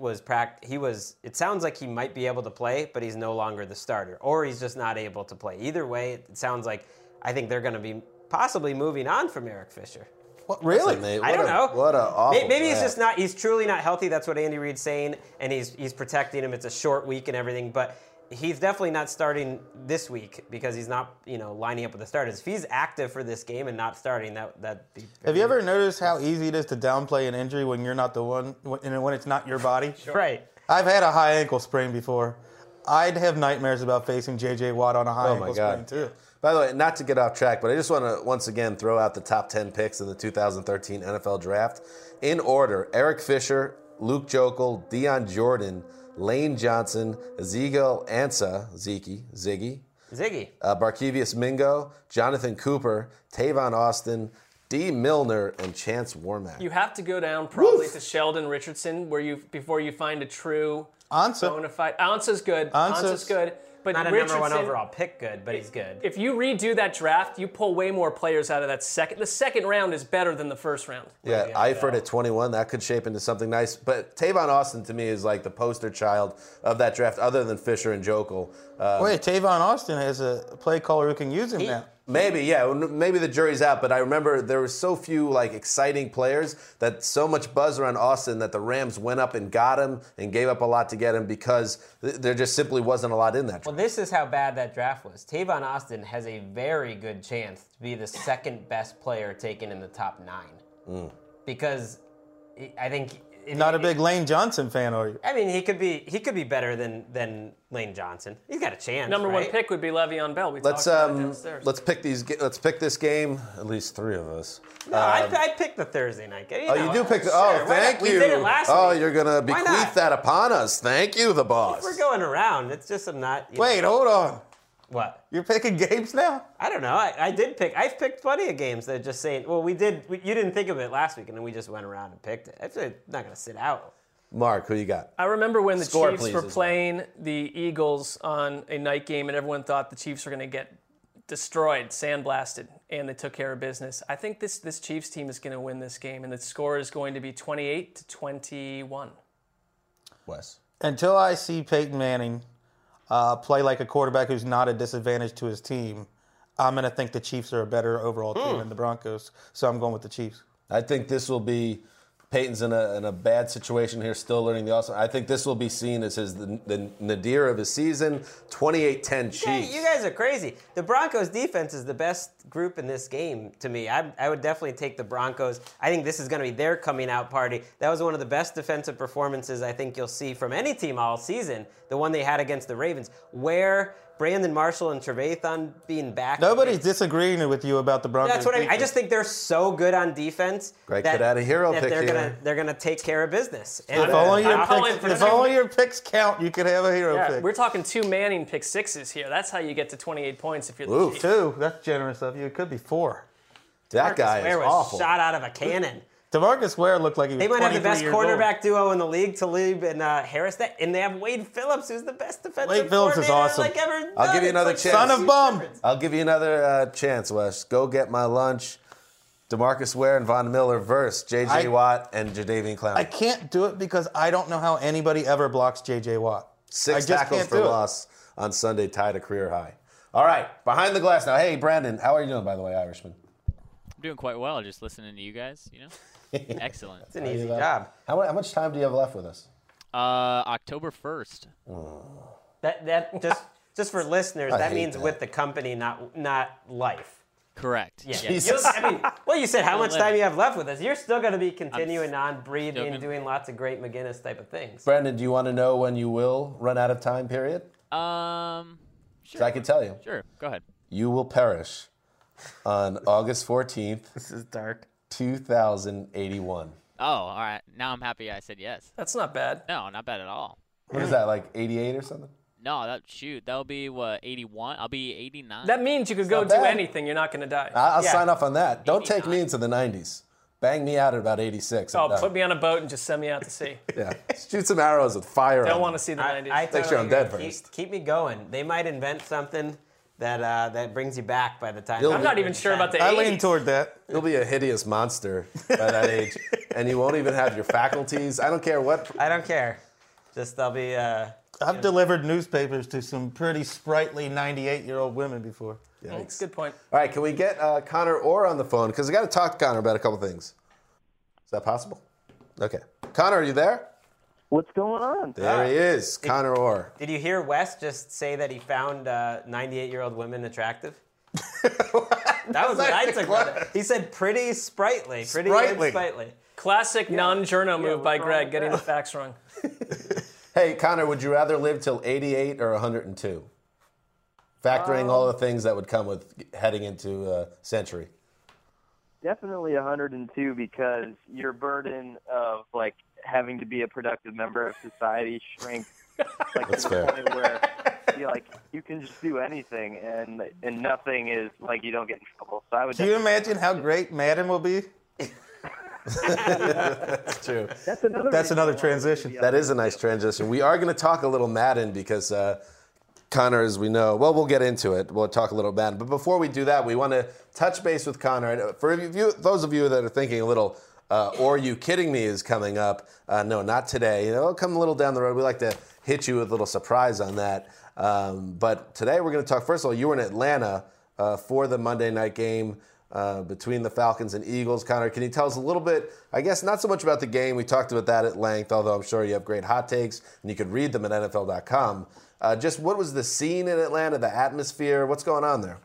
sounds like he might be able to play, but he's no longer the starter, or he's just not able to play. Either way, it sounds like I think they're going to be possibly moving on from Eric Fisher. What, really? Listen, I don't know. What an awful Maybe he's just not. He's truly not healthy. That's what Andy Reid's saying, and he's protecting him. It's a short week and everything, but he's definitely not starting this week because he's not, lining up with the starters. If he's active for this game and not starting, that'd be. Have you ever noticed how easy it is to downplay an injury when you're not the one, and when it's not your body? Sure. Right. I've had a high ankle sprain before. I'd have nightmares about facing J.J. Watt on a high ankle sprain, too. By the way, not to get off track, but I just want to once again throw out the top 10 picks in the 2013 NFL Draft. In order, Eric Fisher, Luke Joeckel, Deion Jordan, Lane Johnson, Ezekiel Ansah, Ziggy, Barkevious Mingo, Jonathan Cooper, Tavon Austin, D. Milner, and Chance Warmack. You have to go down probably to Sheldon Richardson before you find a true bona fide. Ansah's good. But not a number one overall pick good, but he's good. If you redo that draft, you pull way more players out of that second. The second round is better than the first round. Yeah, Eifert at 21, that could shape into something nice. But Tavon Austin, to me, is like the poster child of that draft, other than Fisher and Joeckel. Wait, Tavon Austin has a play caller who can use him now. Maybe the jury's out, but I remember there were so few exciting players that so much buzz around Austin that the Rams went up and got him and gave up a lot to get him because there just simply wasn't a lot in that draft. Well, this is how bad that draft was. Tavon Austin has a very good chance to be the second best player taken in the top 9 because I think. Not a big Lane Johnson fan, are you? I mean, he could be better than Lane Johnson. He's got a chance. Number one pick would be Le'Veon Bell. Let's pick this game. At least three of us. No, I picked the Thursday night game. You do pick. Thank you. We did it last week. You're gonna bequeath that upon us. Thank you, the boss. If we're going around. It's just I'm not. Hold on. What? You're picking games now? I don't know. I've picked plenty of games that are just saying, you didn't think of it last week, and then we just went around and picked it. I'm not going to sit out. Mark, who you got? I remember when the Chiefs were playing the Eagles on a night game, and everyone thought the Chiefs were going to get destroyed, sandblasted, and they took care of business. I think this Chiefs team is going to win this game, and the score is going to be 28-21. Wes? Until I see Peyton Manning play like a quarterback who's not a disadvantage to his team, I'm going to think the Chiefs are a better overall team than the Broncos, so I'm going with the Chiefs. I think this will be Peyton's in a bad situation here, still learning the offense. I think this will be seen as his the nadir of his season. 28-10 Chiefs. Yeah, you guys are crazy. The Broncos defense is the best group in this game to me. I would definitely take the Broncos. I think this is going to be their coming out party. That was one of the best defensive performances I think you'll see from any team all season, the one they had against the Ravens, where Brandon Marshall and Trevathan being back. Nobody's disagreeing with you about the Broncos. That's what I mean. I just think they're so good on defense. Greg could add a hero pick here. They're going to take care of business. And if only your picks count, you could have a hero pick. We're talking two Manning pick sixes here. That's how you get to 28 points if you're the Chiefs. Two. That's generous of you. It could be four. That guy is awful. Shot out of a cannon. DeMarcus Ware looked like he was 23 years old. They might have the best quarterback duo in the league, Talib and Harris. And they have Wade Phillips, who's the best defensive player. Wade Phillips is awesome. I'll give you another chance. Son of bum. I'll give you another chance, Wes. Go get my lunch. DeMarcus Ware and Von Miller versus J.J. Watt and Jadeveon Clowney. I can't do it because I don't know how anybody ever blocks J.J. Watt. 6 tackles for loss on Sunday, tied a career high. All right, behind the glass now. Hey, Brandon, how are you doing, by the way, Irishman? I'm doing quite well, just listening to you guys, you know. Excellent. It's an easy job. How much time do you have left with us? October 1st. That just for listeners, that means that. With the company, not life. Correct. Yeah. Jesus. I mean, well, you said how much time you have left with us. You're still going to be continuing on breathing and doing lots of great McGinnis type of things. Brandon, do you want to know when you will run out of time? Period. Sure. So I can tell you. Sure. Go ahead. You will perish on August 14th. This is dark. 2081. Oh, all right. Now I'm happy I said yes. That's not bad. No, not bad at all. What is that, like 88 or something? No, that'll be, what, 81? I'll be 89. That means you could go do anything. You're not going to die. I'll sign off on that. Don't 89. Take me into the 90s. Bang me out at about 86. Oh, put me on a boat and just send me out to sea. Yeah. Shoot some arrows with fire. Don't want to see the 90s. I think I'm dead first. Keep me going. They might invent something that brings you back by the time. I'm not even sure about the 80s. I lean toward that. You'll be a hideous monster by that age. And you won't even have your faculties. I don't care what. I don't care. Just they'll be... I've delivered newspapers to some pretty sprightly 98-year-old women before. Yikes. That's a good point. All right, can we get Conor Orr on the phone? Because we got to talk to Conor about a couple things. Is that possible? Okay. Conor, are you there? What's going on? There he is, Conor Orr. Did you hear Wes just say that he found 98-year-old women attractive? That was what I took about it. He said pretty sprightly. Pretty sprightly. Classic non-journo move by Greg, getting the facts wrong. Hey, Conor, would you rather live till 88 or 102? Factoring all the things that would come with heading into a century. Definitely 102 because your burden of, like, having to be a productive member of society shrinks. Like, that's fair. Point where you like you can just do anything and nothing is like you don't get in trouble. So I would. Can you imagine how great Madden will be? That's true. That's another transition. That is a nice transition. We are going to talk a little Madden because Conor, as we know, we'll get into it. We'll talk a little Madden. But before we do that, we want to touch base with Conor. And for those of you that are thinking a little, or you kidding me is coming up. No, not today. You know, it'll come a little down the road. We like to hit you with a little surprise on that. But today we're going to talk. First of all, you were in Atlanta for the Monday night game. Between the Falcons and Eagles. Conor, can you tell us a little bit, I guess not so much about the game. We talked about that at length, although I'm sure you have great hot takes, and you could read them at NFL.com. Just what was the scene in Atlanta, the atmosphere? What's going on there?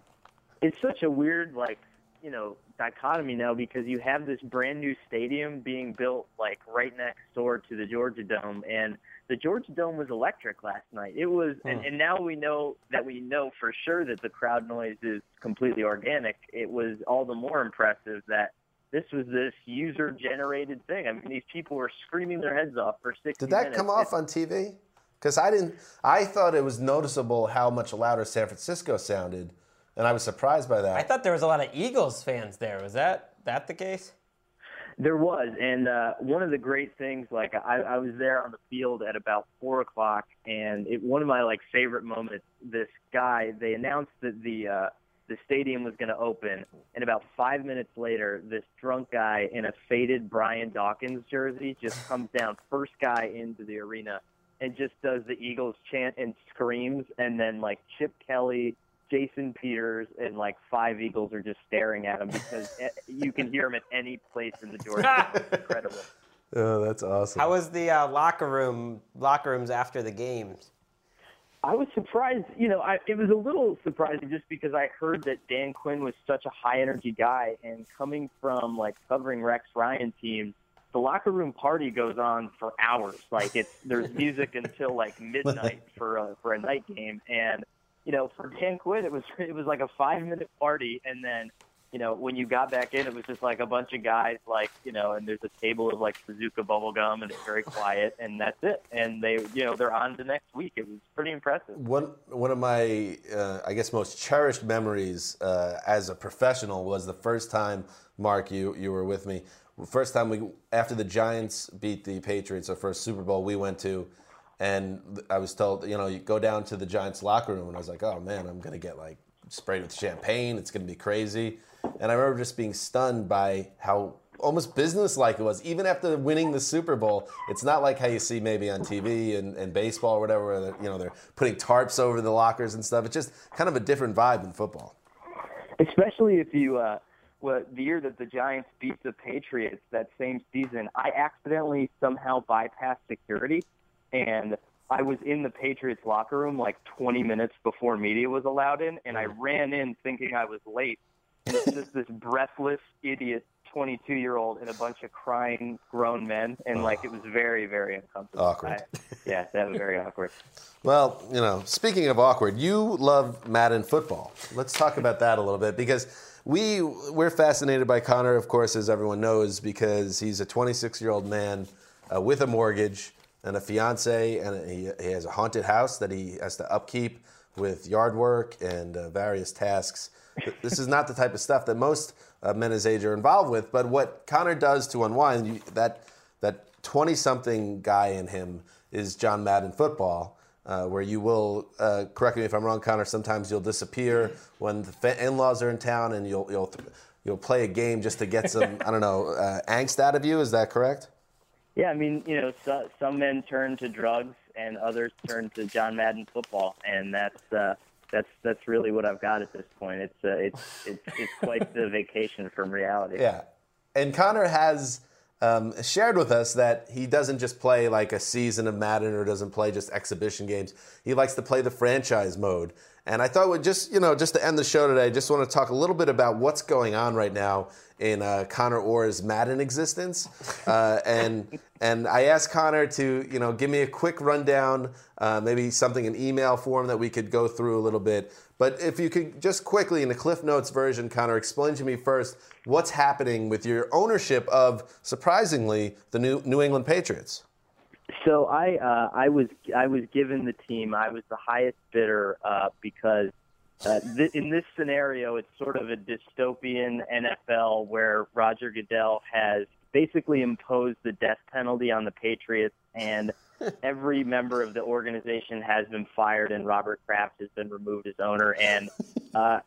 It's such a weird, like, you know, dichotomy now because you have this brand-new stadium being built, like, right next door to the Georgia Dome, and the Georgia Dome was electric last night. It was, and now we know for sure that the crowd noise is completely organic. It was all the more impressive that this was this user-generated thing. I mean, these people were screaming their heads off for 60 minutes. Did that come off on TV? Because I thought it was noticeable how much louder San Francisco sounded, and I was surprised by that. I thought there was a lot of Eagles fans there. Was that the case? There was, and one of the great things, like I was there on the field at about 4:00, and one of my like favorite moments. This guy, they announced that the stadium was going to open, and about 5 minutes later, this drunk guy in a faded Brian Dawkins jersey just comes down, first guy into the arena, and just does the Eagles chant and screams, and then like Chip Kelly, Jason Peters, and like 5 Eagles are just staring at him because you can hear him at any place in the Georgia. It's incredible. Oh, that's awesome. How was the locker rooms after the games? I was surprised. You know, it was a little surprising just because I heard that Dan Quinn was such a high-energy guy, and coming from, like, covering Rex Ryan's team, the locker room party goes on for hours. Like, there's music until, like, midnight for a night game. And, you know, for Dan Quinn, it was like a 5-minute party, and then, you know, when you got back in, it was just like a bunch of guys, like, you know, and there's a table of like Suzuka bubblegum, and it's very quiet, and that's it. And they, you know, they're on to next week. It was pretty impressive. One of my, I guess, most cherished memories as a professional was the first time, Mark, you were with me. First time after the Giants beat the Patriots, our first Super Bowl we went to, and I was told, you know, you go down to the Giants locker room, and I was like, oh man, I'm going to get like sprayed with champagne. It's going to be crazy. And I remember just being stunned by how almost business-like it was. Even after winning the Super Bowl, it's not like how you see maybe on TV and baseball or whatever, where you know, they're putting tarps over the lockers and stuff. It's just kind of a different vibe in football. Especially if you the year that the Giants beat the Patriots that same season, I accidentally somehow bypassed security, and I was in the Patriots locker room like 20 minutes before media was allowed in, and I ran in thinking I was late. And it's just this breathless, idiot 22-year-old and a bunch of crying grown men. And, like, it was very, very uncomfortable. Awkward. Yeah, that was very awkward. Well, you know, speaking of awkward, you love Madden football. Let's talk about that a little bit, because we're fascinated by Conor, of course, as everyone knows, because he's a 26-year-old man with a mortgage and a fiance, and he has a haunted house that he has to upkeep with yard work and various tasks. This is not the type of stuff that most men his age are involved with, but what Conor does to unwind, that 20-something guy in him is John Madden football, where you will, correct me if I'm wrong, Conor, sometimes you'll disappear when the in-laws are in town, and you'll play a game just to get some, I don't know, angst out of you. Is that correct? Yeah, I mean, you know, some men turn to drugs and others turn to John Madden football, and that's really what I've got at this point. It's quite the vacation from reality. Yeah, and Conor has shared with us that he doesn't just play like a season of Madden or doesn't play just exhibition games. He likes to play the franchise mode. And I thought we'd just to end the show today, I just want to talk a little bit about what's going on right now in Conor Orr's Madden existence. And I asked Conor to, you know, give me a quick rundown, maybe something in email form that we could go through a little bit. But if you could just quickly, in the Cliff Notes version, Conor, explain to me first what's happening with your ownership of, surprisingly, the New England Patriots. So I was given the team. I was the highest bidder because in this scenario, it's sort of a dystopian NFL where Roger Goodell has basically imposed the death penalty on the Patriots, and every member of the organization has been fired, and Robert Kraft has been removed as owner. And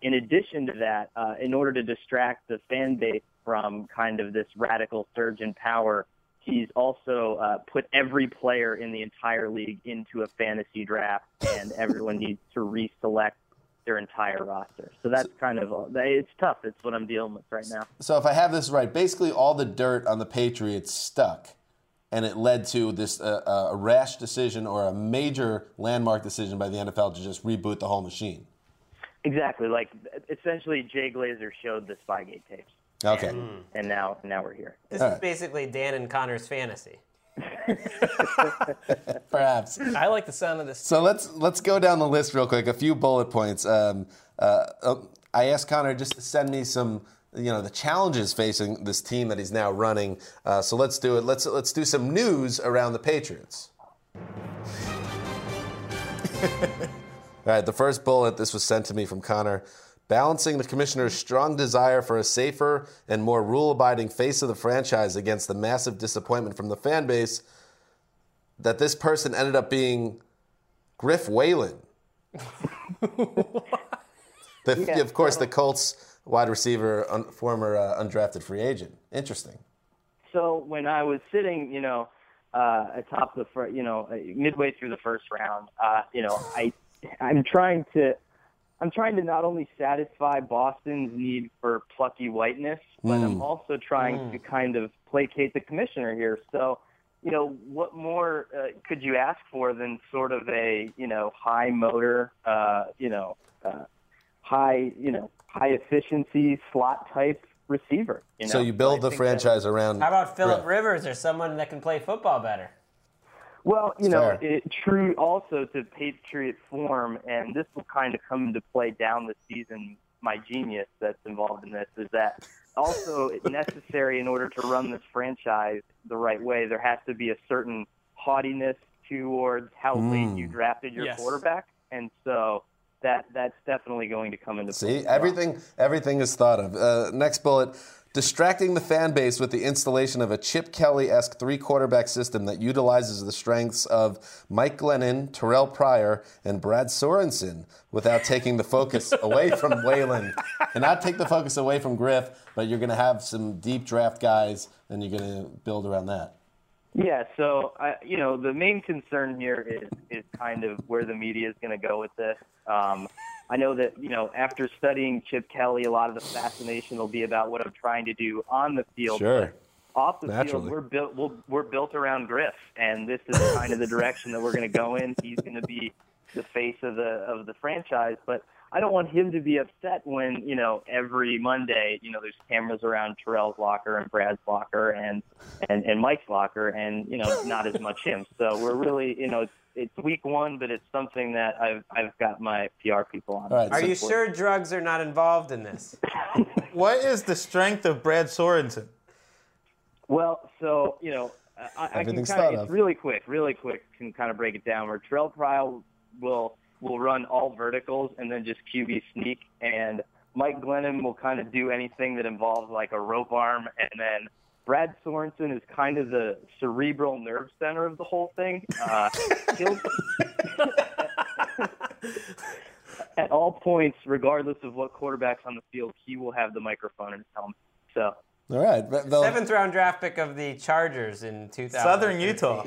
in addition to that, in order to distract the fan base from kind of this radical surge in power, he's also put every player in the entire league into a fantasy draft, and everyone needs to reselect their entire roster. So that's kind of – it's tough. It's what I'm dealing with right now. So if I have this right, basically all the dirt on the Patriots stuck, and it led to this a rash decision or a major landmark decision by the NFL to just reboot the whole machine. Exactly. Like, essentially Jay Glazer showed the Spygate tapes. Okay. And now we're here. This is basically Dan and Conor's fantasy. Perhaps. I like the sound of this. So let's go down the list real quick. A few bullet points. I asked Conor just to send me some, you know, the challenges facing this team that he's now running. So let's do it. Let's do some news around the Patriots. All right. The first bullet. This was sent to me from Conor. Balancing the commissioner's strong desire for a safer and more rule-abiding face of the franchise against the massive disappointment from the fan base that this person ended up being Griff Whalen. Of course, the Colts wide receiver, former undrafted free agent. Interesting. So when I was sitting, you know, atop the midway through the first round, you know, I'm trying to I'm trying to not only satisfy Boston's need for plucky whiteness, but I'm also trying to kind of placate the commissioner here. So, you know, what more could you ask for than sort of a, you know, high motor, high efficiency slot type receiver? You know? So you build the franchise around. How about Phillip Rivers or someone that can play football better? Well, you know, true also to Patriot form, and this will kind of come into play down the season, my genius that's involved in this, is that also necessary in order to run this franchise the right way, there has to be a certain haughtiness towards how late you drafted your quarterback, and so that's definitely going to come into play. See, everything is thought of. Next bullet. Distracting the fan base with the installation of a Chip Kelly-esque three-quarterback system that utilizes the strengths of Mike Glennon, Terrell Pryor, and Brad Sorensen without taking the focus away from Wayland. And not take the focus away from Griff, but you're going to have some deep draft guys, and you're going to build around that. Yeah, so, you know, the main concern here is kind of where the media is going to go with this. I know that, you know, after studying Chip Kelly, a lot of the fascination will be about what I'm trying to do on the field. Sure. Off the field, we're built around Griff, and this is kind of the direction that we're going to go in. He's going to be the face of the franchise, but I don't want him to be upset when, you know, every Monday, you know, there's cameras around Terrell's locker and Brad's locker and Mike's locker, and, you know, not as much him. So we're really, you know, it's week one, but it's something that I've got my PR people on. Right, are you sure drugs are not involved in this? What is the strength of Brad Sorensen? Well, so, you know, I can kind of, really quick, can kind of break it down where Terrell Pryor will run all verticals and then just QB sneak, and Mike Glennon will kind of do anything that involves like a rope arm, and then Brad Sorensen is kind of the cerebral nerve center of the whole thing. At all points, regardless of what quarterback's on the field, he will have the microphone in his helmet. So, all right, seventh-round draft pick of the Chargers in 2000. Southern Utah.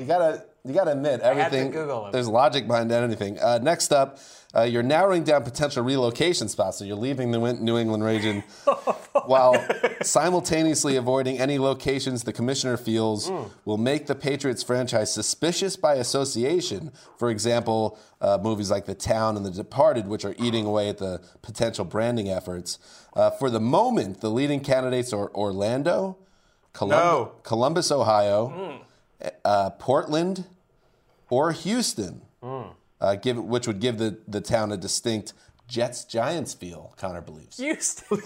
You gotta admit everything. There's logic behind anything. Next up, you're narrowing down potential relocation spots. So you're leaving the New England region while simultaneously avoiding any locations the commissioner feels will make the Patriots franchise suspicious by association. For example, movies like The Town and The Departed, which are eating away at the potential branding efforts. For the moment, the leading candidates are Orlando, Columbus, Ohio, Portland, or Houston, which would give the town a distinct Jets-Giants feel, Connor believes. Houston,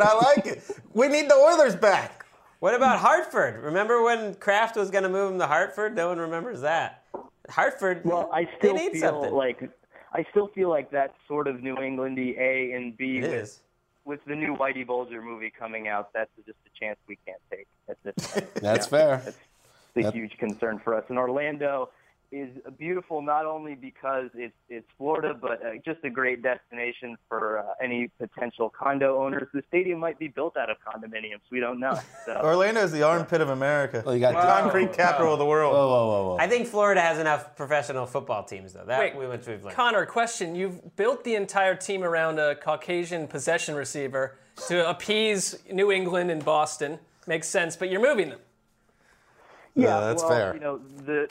I like it. We need the Oilers back. What about Hartford? Remember when Kraft was going to move them to Hartford? No one remembers that. Hartford, well, I still feel like that's sort of New England-y A and B. It is. With the new Whitey Bulger movie coming out, that's just a chance we can't take at this point. That's fair. That's a huge concern for us. And Orlando is beautiful not only because it's Florida, but just a great destination for any potential condo owners. The stadium might be built out of condominiums. We don't know. So. Orlando is the armpit of America. Well, you got concrete capital of the world. Whoa. I think Florida has enough professional football teams, though. We've learned. Connor, question. You've built the entire team around a Caucasian possession receiver to appease New England and Boston. Makes sense, but you're moving them. Yeah, that's fair. You know, the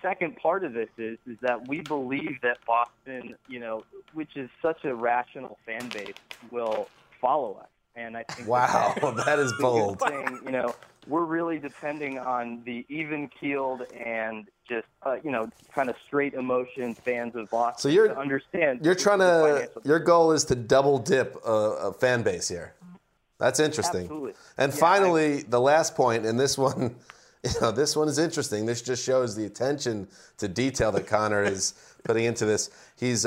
second part of this is that we believe that Boston, you know, which is such a rational fan base, will follow us. And I think that is bold. Thing, you know, we're really depending on the even-keeled and just you know, kind of straight emotion fans of Boston. So to understand. Your goal is to double dip a fan base here. That's interesting. Absolutely. And finally, the last point, and this one. You know, this one is interesting. This just shows the attention to detail that Connor is putting into this. He's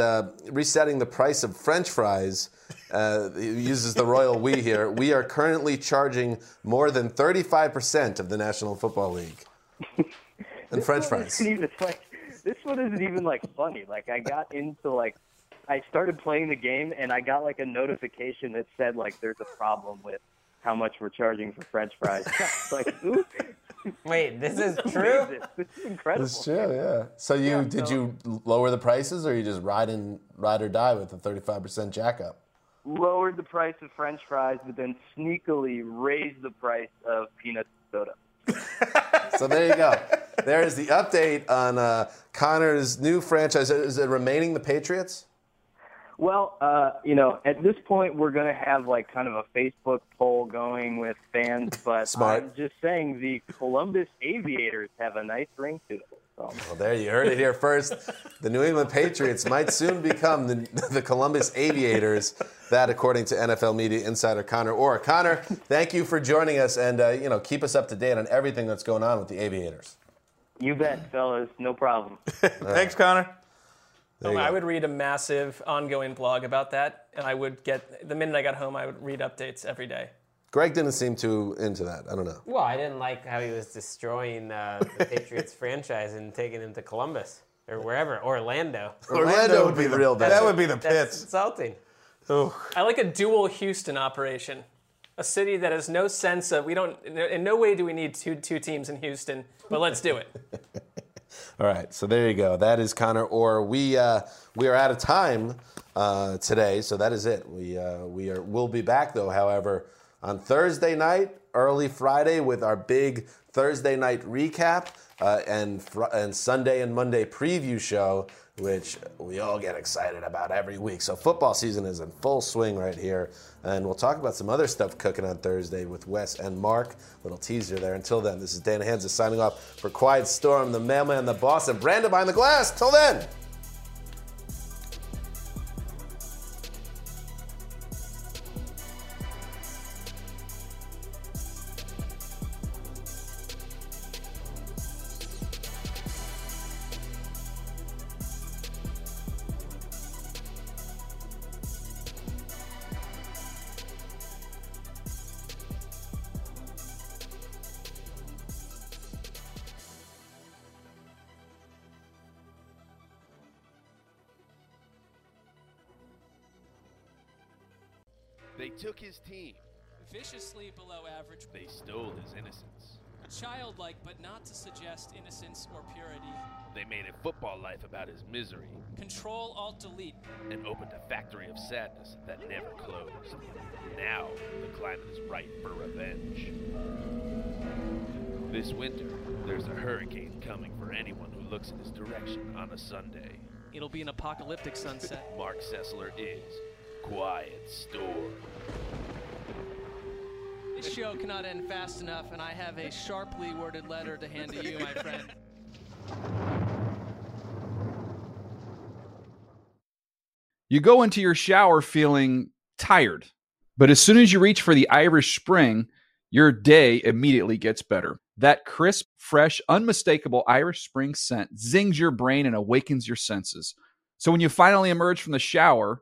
resetting the price of French fries. He uses the royal we here. We are currently charging more than 35% of the National Football League in French fries. This one isn't even, like, funny. Like, I got into, like, I started playing the game, and I got, like, a notification that said, like, there's a problem with how much we're charging for French fries. Like, oops. Wait, this is true? This is incredible. It's true, yeah. So you did you lower the prices, or you just ride or die with a 35% jack up? Lowered the price of French fries, but then sneakily raised the price of peanut soda. So there you go. There is the update on Conor's new franchise. Is it remaining the Patriots? Well, you know, at this point, we're going to have, like, kind of a Facebook poll going with fans. But I'm just saying the Columbus Aviators have a nice ring to them. So. Well, there you heard it here first. The New England Patriots might soon become the Columbus Aviators. That, according to NFL media insider Conor Orr. Conor, thank you for joining us. And, you know, keep us up to date on everything that's going on with the Aviators. You bet, fellas. No problem. Thanks, Conor. I would read a massive ongoing blog about that, and I would get, the minute I got home, I would read updates every day. Greg didn't seem too into that. I don't know. Well, I didn't like how he was destroying the Patriots franchise and taking him to Columbus or wherever, Orlando. Orlando would be the real bad. That would be the pits. That's insulting. Ooh. I like a dual Houston operation, a city that has no sense of, we don't, in no way do we need two teams in Houston, but let's do it. All right, so there you go. That is Conor Orr. We are out of time today, so that is it. We'll be back though, however, on Thursday night, early Friday with our big Thursday night recap and Sunday and Monday preview show, which we all get excited about every week. So football season is in full swing right here, and we'll talk about some other stuff cooking on Thursday with Wes and Mark. Little teaser there. Until then, this is Dan Hanzus signing off for Quiet Storm, the Mailman, the Boss, and Brandon behind the glass. Till then. They took his team. Viciously below average. They stole his innocence. Childlike, but not to suggest innocence or purity. They made a football life about his misery. Control-Alt-Delete. And opened a factory of sadness that never closed. Now, the climate is ripe for revenge. This winter, there's a hurricane coming for anyone who looks in his direction on a Sunday. It'll be an apocalyptic sunset. Mark Sessler is... Quiet Storm. This show cannot end fast enough, and I have a sharply worded letter to hand to you, my friend. You go into your shower feeling tired, but as soon as you reach for the Irish Spring, your day immediately gets better. That crisp, fresh, unmistakable Irish Spring scent zings your brain and awakens your senses. So when you finally emerge from the shower,